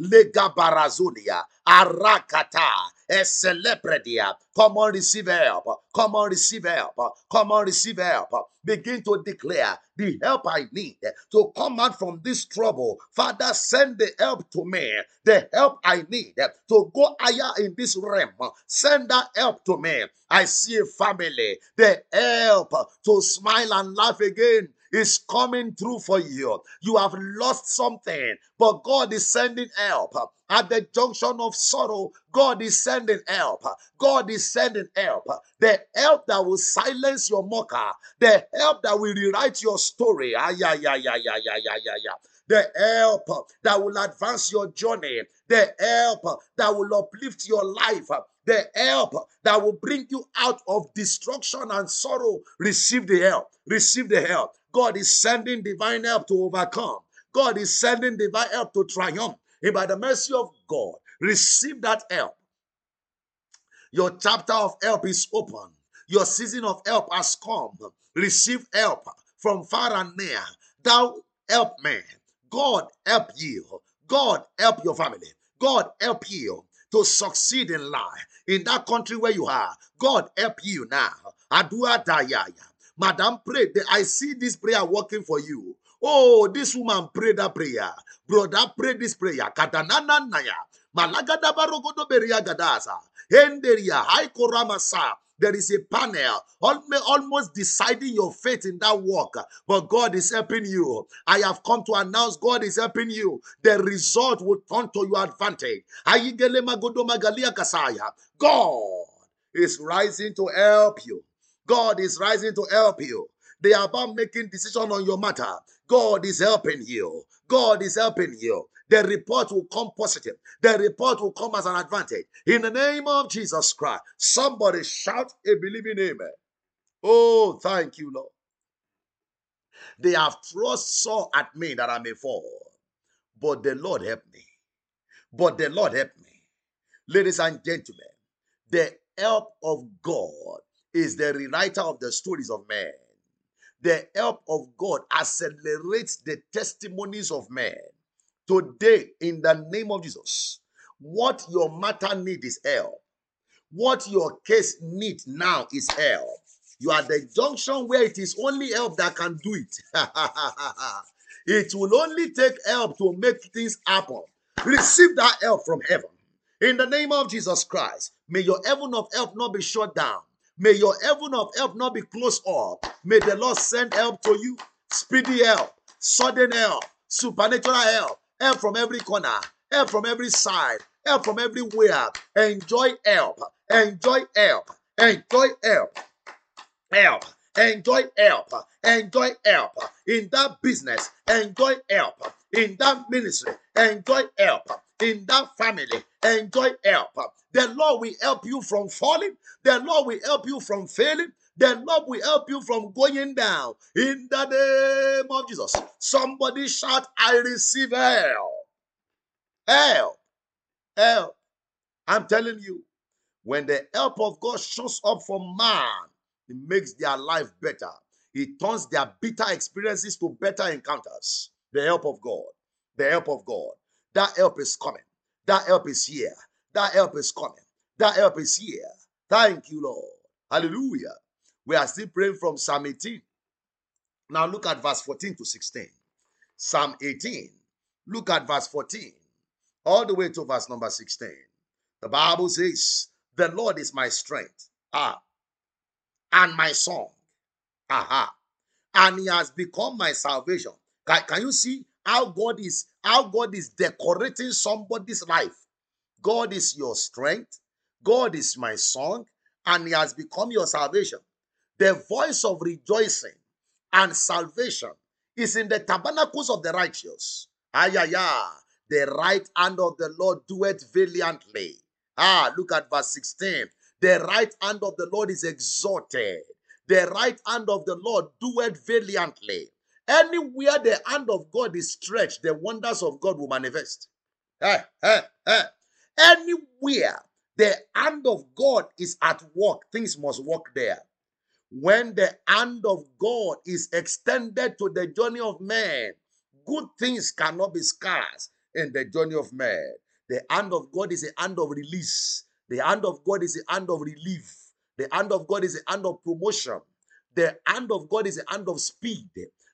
Lega barazulia, arakata, eselepredia. Come on, receive help. Come on, receive help. Come on, receive help. Begin to declare the help I need to come out from this trouble. Father, send the help to me. The help I need to go higher in this realm. Send that help to me. I see a family. The help to smile and laugh again is coming through for you. You have lost something, but God is sending help. At the junction of sorrow, God is sending help. God is sending help. The help that will silence your mocker. The help that will rewrite your story. The help that will advance your journey. The help that will uplift your life. The help that will bring you out of destruction and sorrow. Receive the help. Receive the help. God is sending divine help to overcome. God is sending divine help to triumph. And by the mercy of God, receive that help. Your chapter of help is open. Your season of help has come. Receive help from far and near. Thou help me. God help you. God help your family. God help you to succeed in life. In that country where you are, God help you now. Adua Dayaya. Madam, pray. I see this prayer working for you. Oh, this woman prayed that prayer. Brother, pray this prayer. Katanana naya. Malagada barogodo beria gadasa. Henderia. Haiko ramasa. There is a panel almost deciding your fate in that work. But God is helping you. I have come to announce God is helping you. The result will turn to your advantage. God is rising to help you. God is rising to help you. They are about making decision on your matter. God is helping you. God is helping you. The report will come positive. The report will come as an advantage. In the name of Jesus Christ, somebody shout a believing amen. Oh, thank you, Lord. They have thrust sore at me that I may fall. But the Lord help me. But the Lord help me. Ladies and gentlemen, The help of God is the rewriter of the stories of men. The help of God accelerates the testimonies of men. Today, in the name of Jesus, what your matter need is help. What your case needs now is help. You are at the junction where it is only help that can do it. It will only take help to make things happen. Receive that help from heaven. In the name of Jesus Christ, may your heaven of help not be shut down. May your heaven of help not be closed up. May the Lord send help to you. Speedy help, sudden help, supernatural help, help from every corner, help from every side, help from everywhere. Enjoy help. Enjoy help. Enjoy help. Help. Enjoy help. Enjoy help. In that business, enjoy help. In that ministry, enjoy help. In that family, enjoy help. The Lord will help you from falling. The Lord will help you from failing. The Lord will help you from going down. In the name of Jesus. Somebody shout, I receive help. Help. Help. I'm telling you, when the help of God shows up for man, it makes their life better. It turns their bitter experiences to better encounters. The help of God. The help of God. That help is coming. That help is here. That help is coming. That help is here. Thank you, Lord. Hallelujah. We are still praying from Psalm 18. Now look at verse 14 to 16. Psalm 18. Look at verse 14. All the way to verse number 16. The Bible says, the Lord is my strength. And my song. And he has become my salvation. Can you see how God is decorating somebody's life? God is your strength. God is my song. And he has become your salvation. The voice of rejoicing and salvation is in the tabernacles of the righteous. The right hand of the Lord doeth valiantly. Look at verse 16. The right hand of the Lord is exalted. The right hand of the Lord doeth valiantly. Anywhere the hand of God is stretched, the wonders of God will manifest. Anywhere the hand of God is at work, things must work there. When the hand of God is extended to the journey of man, good things cannot be scarce in the journey of man. The hand of God is a hand of release. The hand of God is a hand of relief. The hand of God is a hand of promotion. The hand of God is a hand of speed.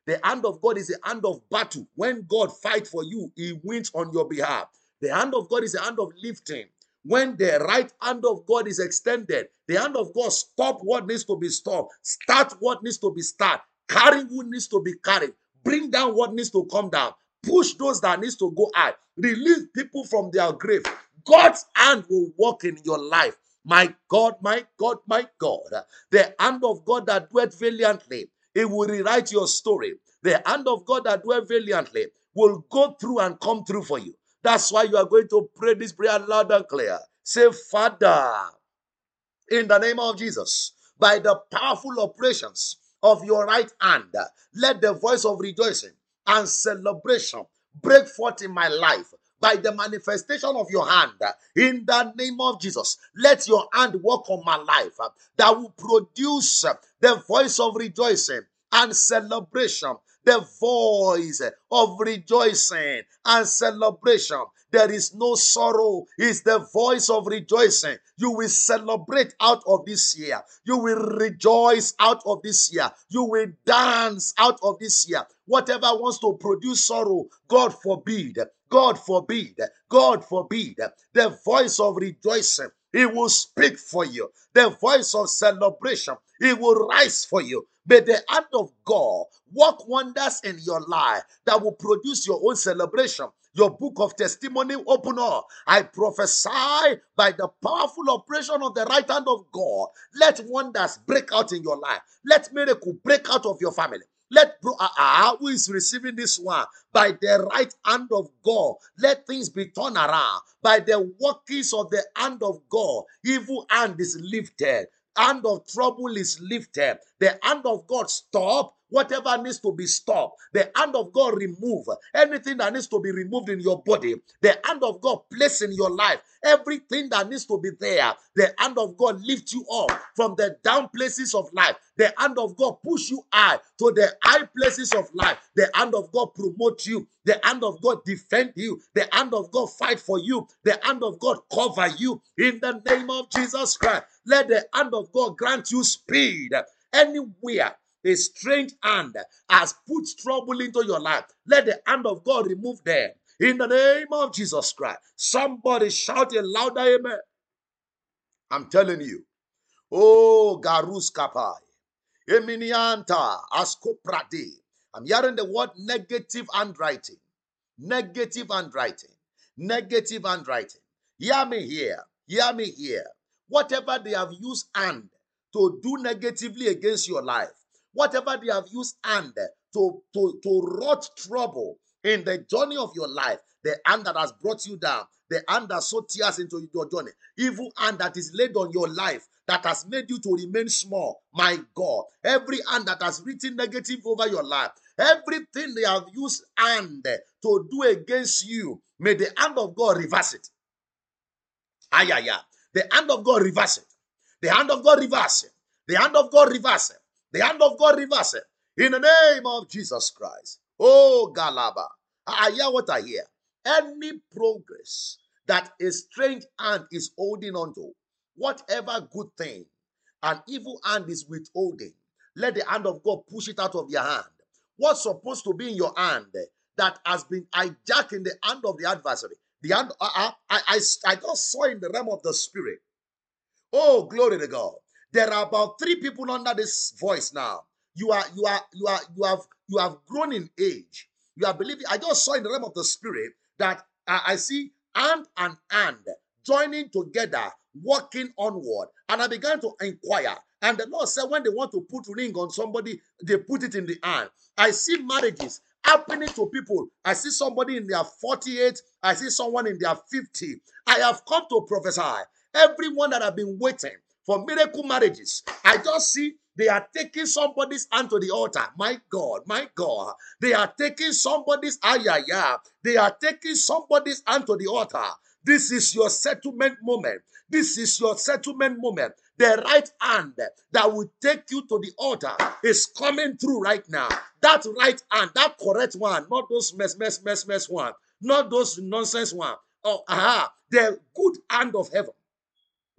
The hand of God is a hand of battle. When God fights for you, he wins on your behalf. The hand of God is a hand of lifting. When the right hand of God is extended, the hand of God stops what needs to be stopped, start what needs to be started, carry what needs to be carried, bring down what needs to come down, push those that needs to go out, release people from their grave. God's hand will work in your life. My God, my God, my God. The hand of God that doeth valiantly, it will rewrite your story. The hand of God that doeth valiantly will go through and come through for you. That's why you are going to pray this prayer loud and clear. Say, Father, in the name of Jesus, by the powerful operations of your right hand, let the voice of rejoicing and celebration break forth in my life. By the manifestation of your hand, in the name of Jesus, let your hand work on my life that will produce the voice of rejoicing and celebration. The voice of rejoicing and celebration. There is no sorrow. It's the voice of rejoicing. You will celebrate out of this year. You will rejoice out of this year. You will dance out of this year. Whatever wants to produce sorrow, God forbid. God forbid. God forbid. The voice of rejoicing, it will speak for you. The voice of celebration, it will rise for you. May the hand of God work wonders in your life that will produce your own celebration. Your book of testimony open up. I prophesy by the powerful operation of the right hand of God. Let wonders break out in your life. Let miracle break out of your family. Let who is receiving this one by the right hand of God. Let things be turned around by the workings of the hand of God. Evil hand is lifted. Hand of trouble is lifted. The hand of God stop Whatever needs to be stopped, the hand of God remove. Anything that needs to be removed in your body, the hand of God place in your life. Everything that needs to be there, the hand of God lift you up from the down places of life. The hand of God push you high to the high places of life. The hand of God promote you. The hand of God defend you. The hand of God fight for you. The hand of God cover you. In the name of Jesus Christ, let the hand of God grant you speed. Anywhere a strange hand has put trouble into your life, let the hand of God remove them. In the name of Jesus Christ. Somebody shout a louder amen. I'm telling you. Oh, Garus Kapai. Eminianta Askoprade. I'm hearing the word negative handwriting. Negative handwriting. Negative handwriting. Hear me here. Hear me here. Whatever they have used hand to do negatively against your life, whatever they have used hand to wrought trouble in the journey of your life, the hand that has brought you down, the hand that sowed tears into your journey, evil hand that is laid on your life, that has made you to remain small, my God, every hand that has written negative over your life, everything they have used hand to do against you, may the hand of God reverse it. The hand of God reverse it. The hand of God reverse it. The hand of God reverse it. The hand of God reverse it. In the name of Jesus Christ. Oh, Galaba. I hear what I hear. Any progress that a strange hand is holding onto, whatever good thing an evil hand is withholding, let the hand of God push it out of your hand. What's supposed to be in your hand that has been hijacked in the hand of the adversary? The hand, I just saw in the realm of the spirit. Oh, glory to God. There are about 3 people under this voice now. You have grown in age. You are believing. I just saw in the realm of the spirit that I see hand and hand joining together, walking onward. And I began to inquire. And the Lord said, when they want to put ring on somebody, they put it in the hand. I see marriages happening to people. I see somebody in their 48. I see someone in their 50. I have come to prophesy. Everyone that have been waiting for miracle marriages, I just see they are taking somebody's hand to the altar. My God, my God. They are taking somebody's, they are taking somebody's hand to the altar. This is your settlement moment. This is your settlement moment. The right hand that will take you to the altar is coming through right now. That right hand, that correct one, not those mess one, not those nonsense one. Oh, the good hand of heaven.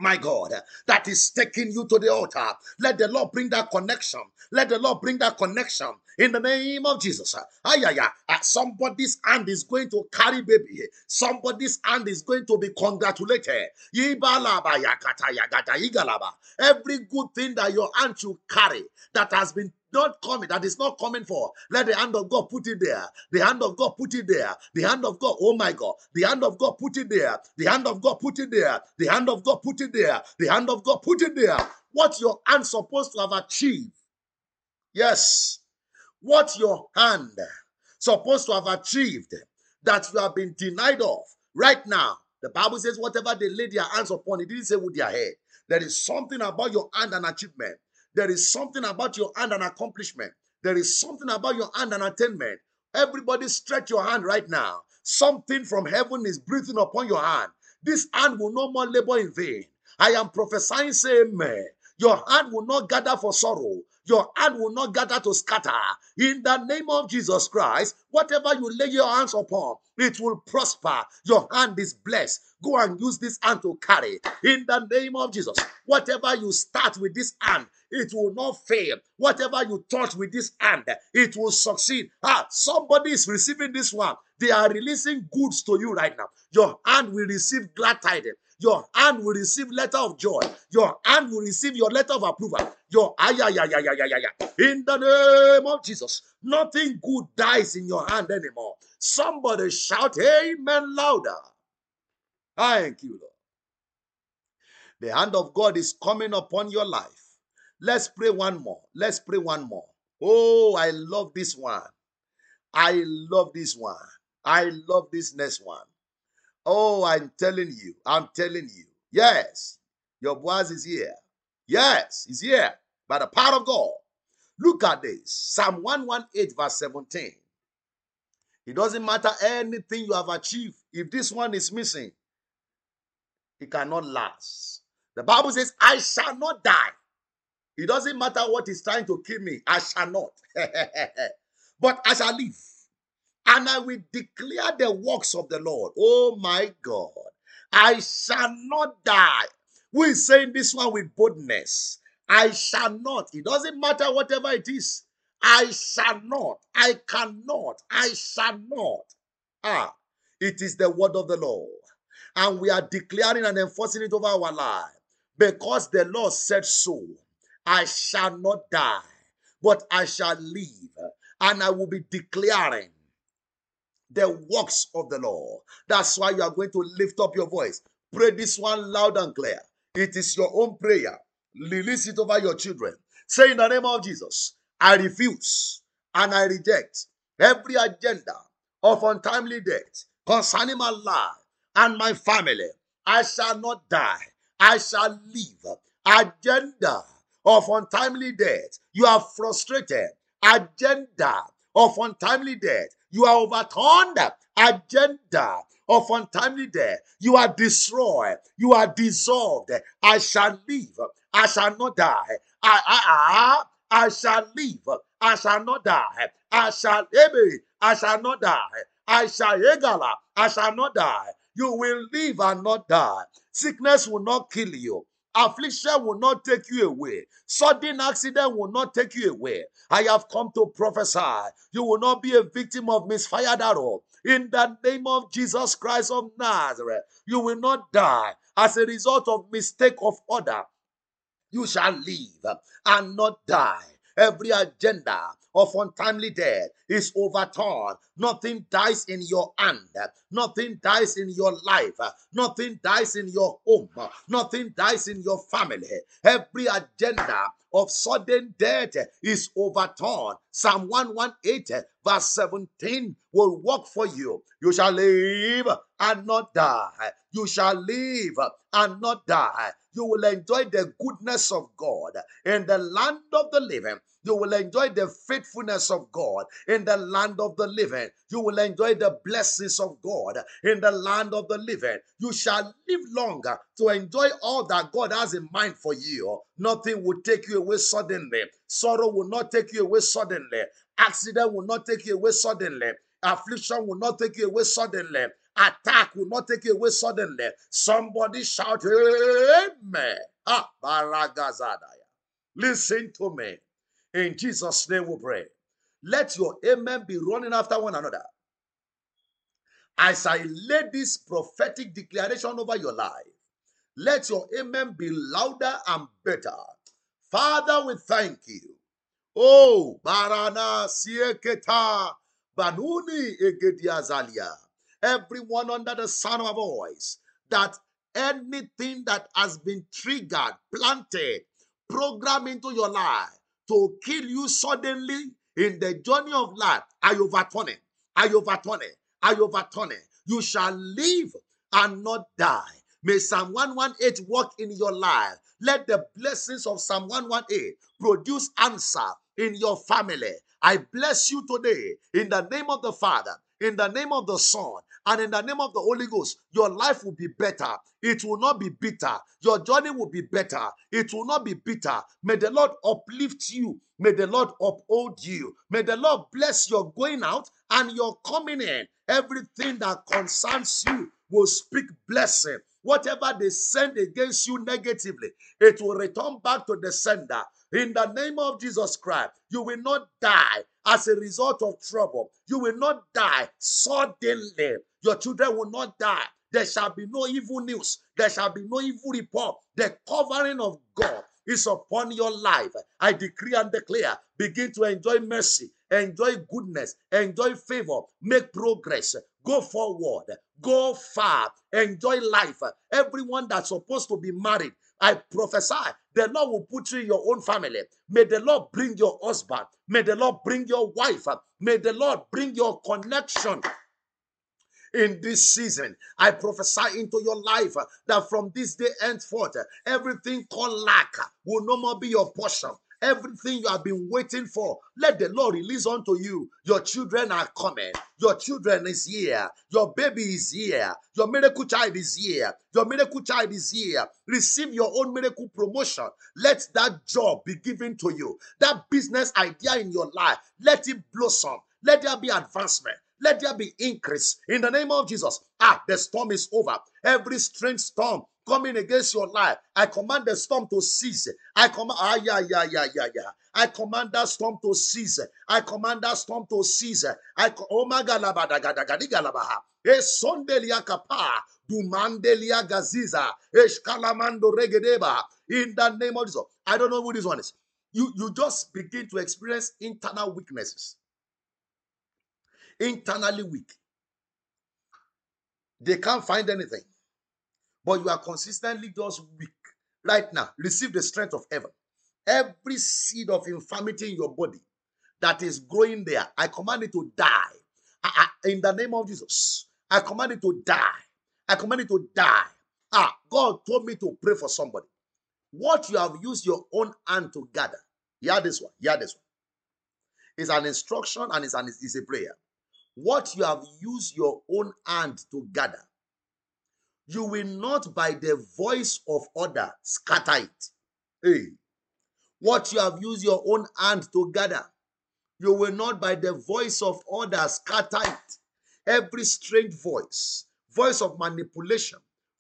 My God, that is taking you to the altar. Let the Lord bring that connection. Let the Lord bring that connection in the name of Jesus. Somebody's hand is going to carry baby. Somebody's hand is going to be congratulated. Every good thing that your hand should carry that has been not coming, that is not coming for, let the hand of God put it there. The hand of God put it there. The hand of God, oh my God. The hand of God put it there. The hand of God put it there. The hand of God put it there. The hand of God put it there. What your hand supposed to have achieved. Yes. What your hand supposed to have achieved that you have been denied of right now. The Bible says whatever they laid their hands upon, it didn't say with their head. There is something about your hand and achievement. There is something about your hand and accomplishment. There is something about your hand and attainment. Everybody stretch your hand right now. Something from heaven is breathing upon your hand. This hand will no more labor in vain. I am prophesying, say amen. Your hand will not gather for sorrow. Your hand will not gather to scatter. In the name of Jesus Christ, whatever you lay your hands upon, it will prosper. Your hand is blessed. Go and use this hand to carry. In the name of Jesus, whatever you start with this hand, it will not fail. Whatever you touch with this hand, it will succeed. Somebody is receiving this one. They are releasing goods to you right now. Your hand will receive glad tidings. Your hand will receive letter of joy. Your hand will receive your letter of approval. Your In the name of Jesus, nothing good dies in your hand anymore. Somebody shout amen louder. Thank you, Lord. The hand of God is coming upon your life. Let's pray one more. Let's pray one more. Oh, I love this one. I love this one. I love this next one. Oh, I'm telling you. I'm telling you. Yes, your boss is here. Yes, he's here. By the power of God. Look at this. Psalm 118 verse 17. It doesn't matter anything you have achieved. If this one is missing, it cannot last. The Bible says, I shall not die. It doesn't matter what is trying to kill me. I shall not. But I shall live. And I will declare the works of the Lord. Oh my God. I shall not die. We're saying this one with boldness. I shall not. It doesn't matter whatever it is. I shall not. I cannot. I shall not. Ah, it is the word of the Lord. And we are declaring and enforcing it over our life. Because the Lord said so. I shall not die, but I shall live. And I will be declaring the works of the Lord. That's why you are going to lift up your voice. Pray this one loud and clear. It is your own prayer. Release it over your children. Say in the name of Jesus, I refuse and I reject every agenda of untimely death concerning my life and my family. I shall not die. I shall live. Agenda of untimely death, you are frustrated. Agenda of untimely death, you are overturned. Agenda of untimely death, you are destroyed. You are dissolved. I shall live. I shall not die. I shall live. I shall not die. I shall not die. I shall egala. I shall not die. You will live and not die. Sickness will not kill you. Affliction will not take you away. Sudden accident will not take you away. I have come to prophesy. You will not be a victim of misfired arrow. In the name of Jesus Christ of Nazareth, you will not die as a result of mistake of order. You shall live and not die. Every agenda of untimely death is overturned. Nothing dies in your hand. Nothing dies in your life. Nothing dies in your home. Nothing dies in your family. Every agenda of sudden death is overturned. Psalm 118 verse 17 will work for you. You shall live and not die. You shall live and not die. You will enjoy the goodness of God in the land of the living. You will enjoy the faithfulness of God in the land of the living. You will enjoy the blessings of God in the land of the living. You shall live longer to enjoy all that God has in mind for you. Nothing will take you away suddenly. Sorrow will not take you away suddenly. Accident will not take you away suddenly. Affliction will not take you away suddenly. Attack will not take you away suddenly. Somebody shout, Amen. Ah, Baragazadaya. Listen to me. In Jesus' name we pray. Let your amen be running after one another. As I lay this prophetic declaration over your life, let your amen be louder and better. Father, we thank you. Oh, Barana Sieketa Banuni Egediazalia. Everyone under the sound of our voice, that anything that has been triggered, planted, programmed into your life to kill you suddenly in the journey of life, I overturn it. I overturn it. I overturn it. You shall live and not die. May Psalm 118 work in your life. Let the blessings of Psalm 118 produce answer in your family. I bless you today in the name of the Father, in the name of the Son, and in the name of the Holy Ghost. Your life will be better. It will not be bitter. Your journey will be better. It will not be bitter. May the Lord uplift you. May the Lord uphold you. May the Lord bless your going out and your coming in. Everything that concerns you will speak blessing. Whatever they send against you negatively, it will return back to the sender. In the name of Jesus Christ, you will not die as a result of trouble. You will not die suddenly. Your children will not die. There shall be no evil news. There shall be no evil report. The covering of God is upon your life. I decree and declare, begin to enjoy mercy, enjoy goodness, enjoy favor, make progress. Go forward, go far, enjoy life. Everyone that's supposed to be married, I prophesy, the Lord will put you in your own family. May the Lord bring your husband. May the Lord bring your wife. May the Lord bring your connection. In this season, I prophesy into your life that from this day henceforth, everything called lack will no more be your portion. Everything you have been waiting for, let the Lord release unto you. Your children are coming. Your children is here. Your baby is here. Your miracle child is here. Your miracle child is here. Receive your own miracle promotion. Let that job be given to you. That business idea in your life, let it blossom. Let there be advancement. Let there be increase. In the name of Jesus. The storm is over. Every strange storm coming against your life, I command the storm to cease. I command that storm to cease. I command that storm to cease. Oh my God, in the name of Jesus. I don't know who this one is. You just begin to experience internal weaknesses. Internally weak. They can't find anything. But you are consistently just weak. Right now, receive the strength of heaven. Every seed of infirmity in your body that is growing there, I command it to die. In the name of Jesus, I command it to die. I command it to die. God told me to pray for somebody. What you have used your own hand to gather. Hear this one. Hear this one. It's an instruction and it's a prayer. What you have used your own hand to gather, you will not by the voice of other scatter it. Hey. What you have used your own hand to gather, you will not by the voice of others scatter it. Every strange voice, voice of manipulation,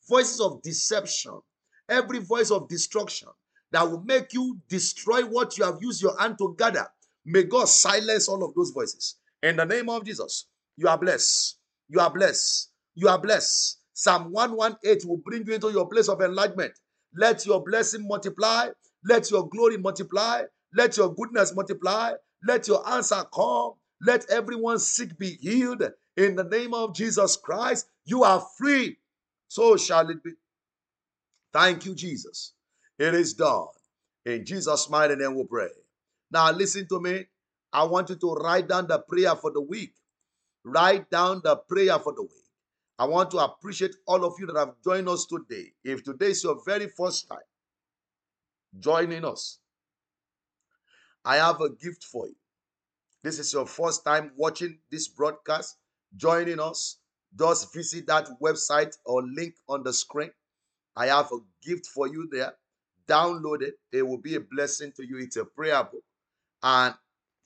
voices of deception, every voice of destruction that will make you destroy what you have used your hand to gather, may God silence all of those voices. In the name of Jesus, you are blessed. You are blessed. You are blessed. Psalm 118 will bring you into your place of enlightenment. Let your blessing multiply. Let your glory multiply. Let your goodness multiply. Let your answer come. Let everyone's sick be healed. In the name of Jesus Christ, you are free. So shall it be. Thank you, Jesus. It is done. In Jesus' mighty name we pray. Now listen to me. I want you to write down the prayer for the week. Write down the prayer for the week. I want to appreciate all of you that have joined us today. If today is your very first time joining us, I have a gift for you. This is your first time watching this broadcast, joining us. Just visit that website or link on the screen. I have a gift for you there. Download it. It will be a blessing to you. It's a prayer book. And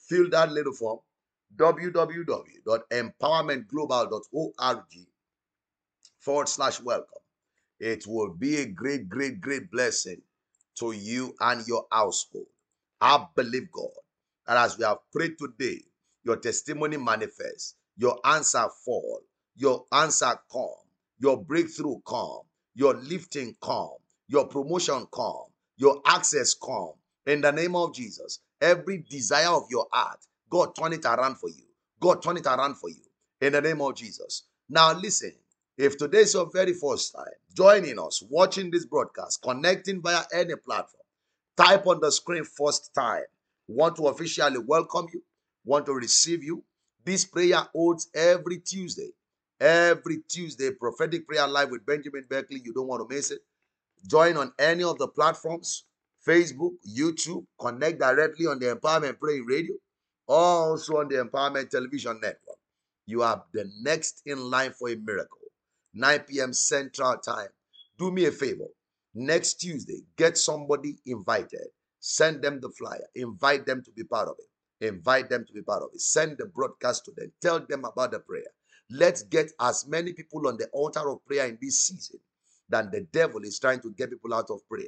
fill that little form, www.empowermentglobal.org/welcome. It will be a great, great, great blessing to you and your household. I believe God that as we have prayed today, your testimony manifests, your answer fall, your answer come, your breakthrough come, your lifting come, your promotion come, your access come. In the name of Jesus, every desire of your heart, God turn it around for you. God turn it around for you. In the name of Jesus. Now listen, if today is your very first time joining us, watching this broadcast, connecting via any platform, type on the screen first time. Want to officially welcome you. Want to receive you. This prayer holds every Tuesday. Every Tuesday, Prophetic Prayer Live with Benjamin Beckley. You don't want to miss it. Join on any of the platforms. Facebook, YouTube, connect directly on the Empowerment Praying Radio, also on the Empowerment Television Network. You are the next in line for a miracle. 9 p.m. Central Time. Do me a favor. Next Tuesday, get somebody invited. Send them the flyer. Invite them to be part of it. Invite them to be part of it. Send the broadcast to them. Tell them about the prayer. Let's get as many people on the altar of prayer in this season than the devil is trying to get people out of prayer.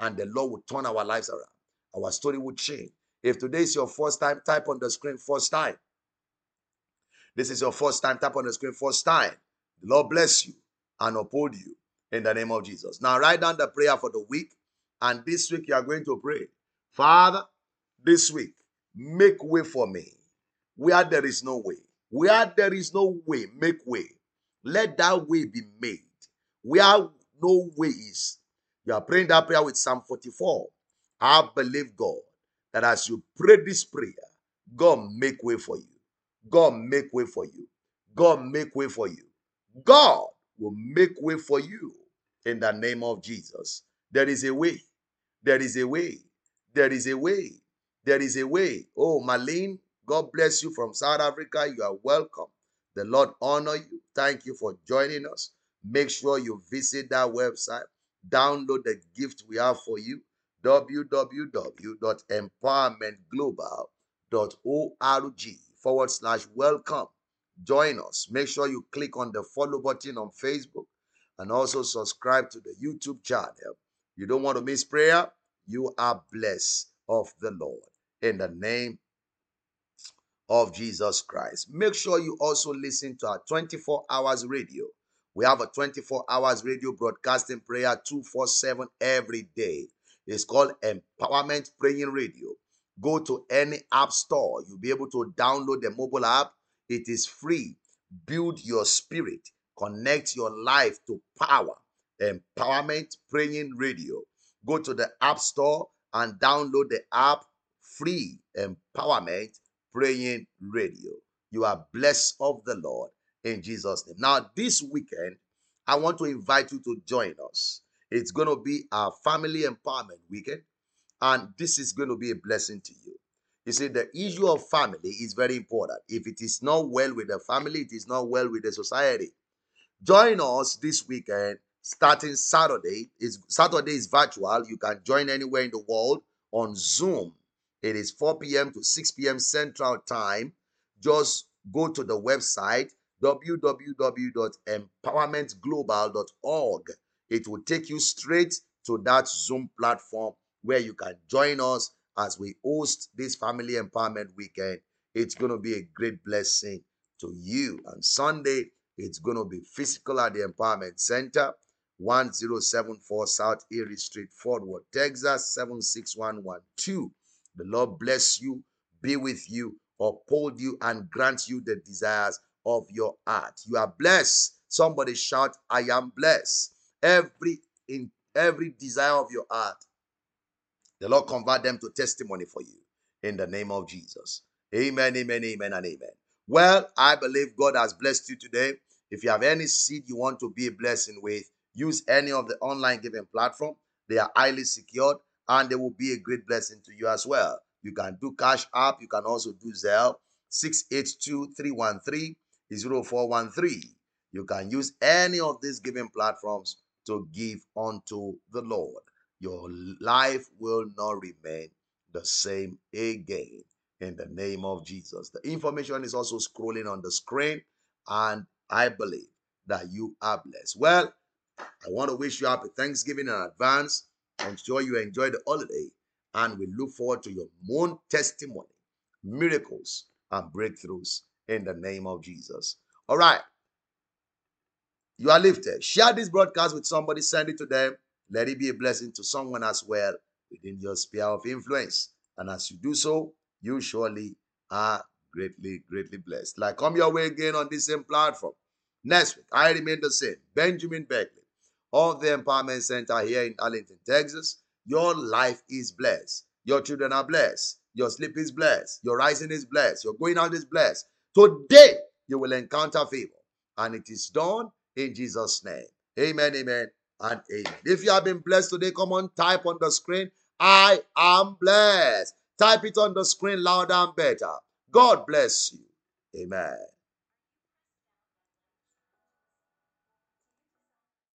And the Lord will turn our lives around. Our story will change. If today is your first time, type on the screen first time. This is your first time, type on the screen first time. The Lord bless you and uphold you in the name of Jesus. Now write down the prayer for the week. And this week you are going to pray. Father, this week, make way for me. Where there is no way. Where there is no way, make way. Let that way be made. Where no way is. You are praying that prayer with Psalm 44. I believe God that as you pray this prayer, God make way for you. God make way for you. God make way for you. God will make way for you in the name of Jesus. There is a way. There is a way. There is a way. There is a way. Oh, Marlene, God bless you from South Africa. You are welcome. The Lord honor you. Thank you for joining us. Make sure you visit that website. Download the gift we have for you. www.empowermentglobal.org/welcome. Join us. Make sure you click on the follow button on Facebook and also subscribe to the YouTube channel. You don't want to miss prayer. You are blessed of the Lord in the name of Jesus Christ. Make sure you also listen to our 24 hours radio. We have a 24 hours radio broadcasting prayer 24/7 every day. It's called Empowerment Praying Radio. Go to any app store. You'll be able to download the mobile app. It is free. Build your spirit. Connect your life to power. Empowerment Praying Radio. Go to the app store and download the app free. Empowerment Praying Radio. You are blessed of the Lord in Jesus' name. Now, this weekend, I want to invite you to join us. It's going to be our Family Empowerment Weekend, and this is going to be a blessing to you. You see, the issue of family is very important. If it is not well with the family, it is not well with the society. Join us this weekend, starting Saturday. Saturday is virtual. You can join anywhere in the world on Zoom. It is 4 p.m. to 6 p.m. Central Time. Just go to the website, www.empowermentglobal.org. It will take you straight to that Zoom platform where you can join us as we host this Family Empowerment Weekend. It's going to be a great blessing to you. And Sunday, it's going to be physical at the Empowerment Center, 1074 South Erie Street, Fort Worth, Texas, 76112. The Lord bless you, be with you, uphold you, and grant you the desires of your heart. You are blessed. Somebody shout, I am blessed. Every desire of your heart, the Lord convert them to testimony for you in the name of Jesus. Amen, amen, amen, and amen. Well, I believe God has blessed you today. If you have any seed you want to be a blessing with, use any of the online giving platform. They are highly secured, and they will be a great blessing to you as well. You can do Cash App. You can also do Zelle, 682-313-0413. You can use any of these giving platforms to give unto the Lord. Your life will not remain the same again in the name of Jesus. The information is also scrolling on the screen, and I believe that you are blessed. Well, I want to wish you happy Thanksgiving in advance. I'm sure you enjoy the holiday, and we look forward to your own testimony, miracles, and breakthroughs in the name of Jesus. All right. You are lifted. Share this broadcast with somebody. Send it to them. Let it be a blessing to someone as well within your sphere of influence. And as you do so, you surely are greatly, greatly blessed. Like, come your way again on this same platform. Next week, I remain the same. Benjamin Beckley of the Empowerment Center here in Arlington, Texas. Your life is blessed. Your children are blessed. Your sleep is blessed. Your rising is blessed. Your going out is blessed. Today, you will encounter favor. And it is done in Jesus' name. Amen, amen, and amen. If you have been blessed today, come on, type on the screen, I am blessed. Type it on the screen louder and better. God bless you. Amen.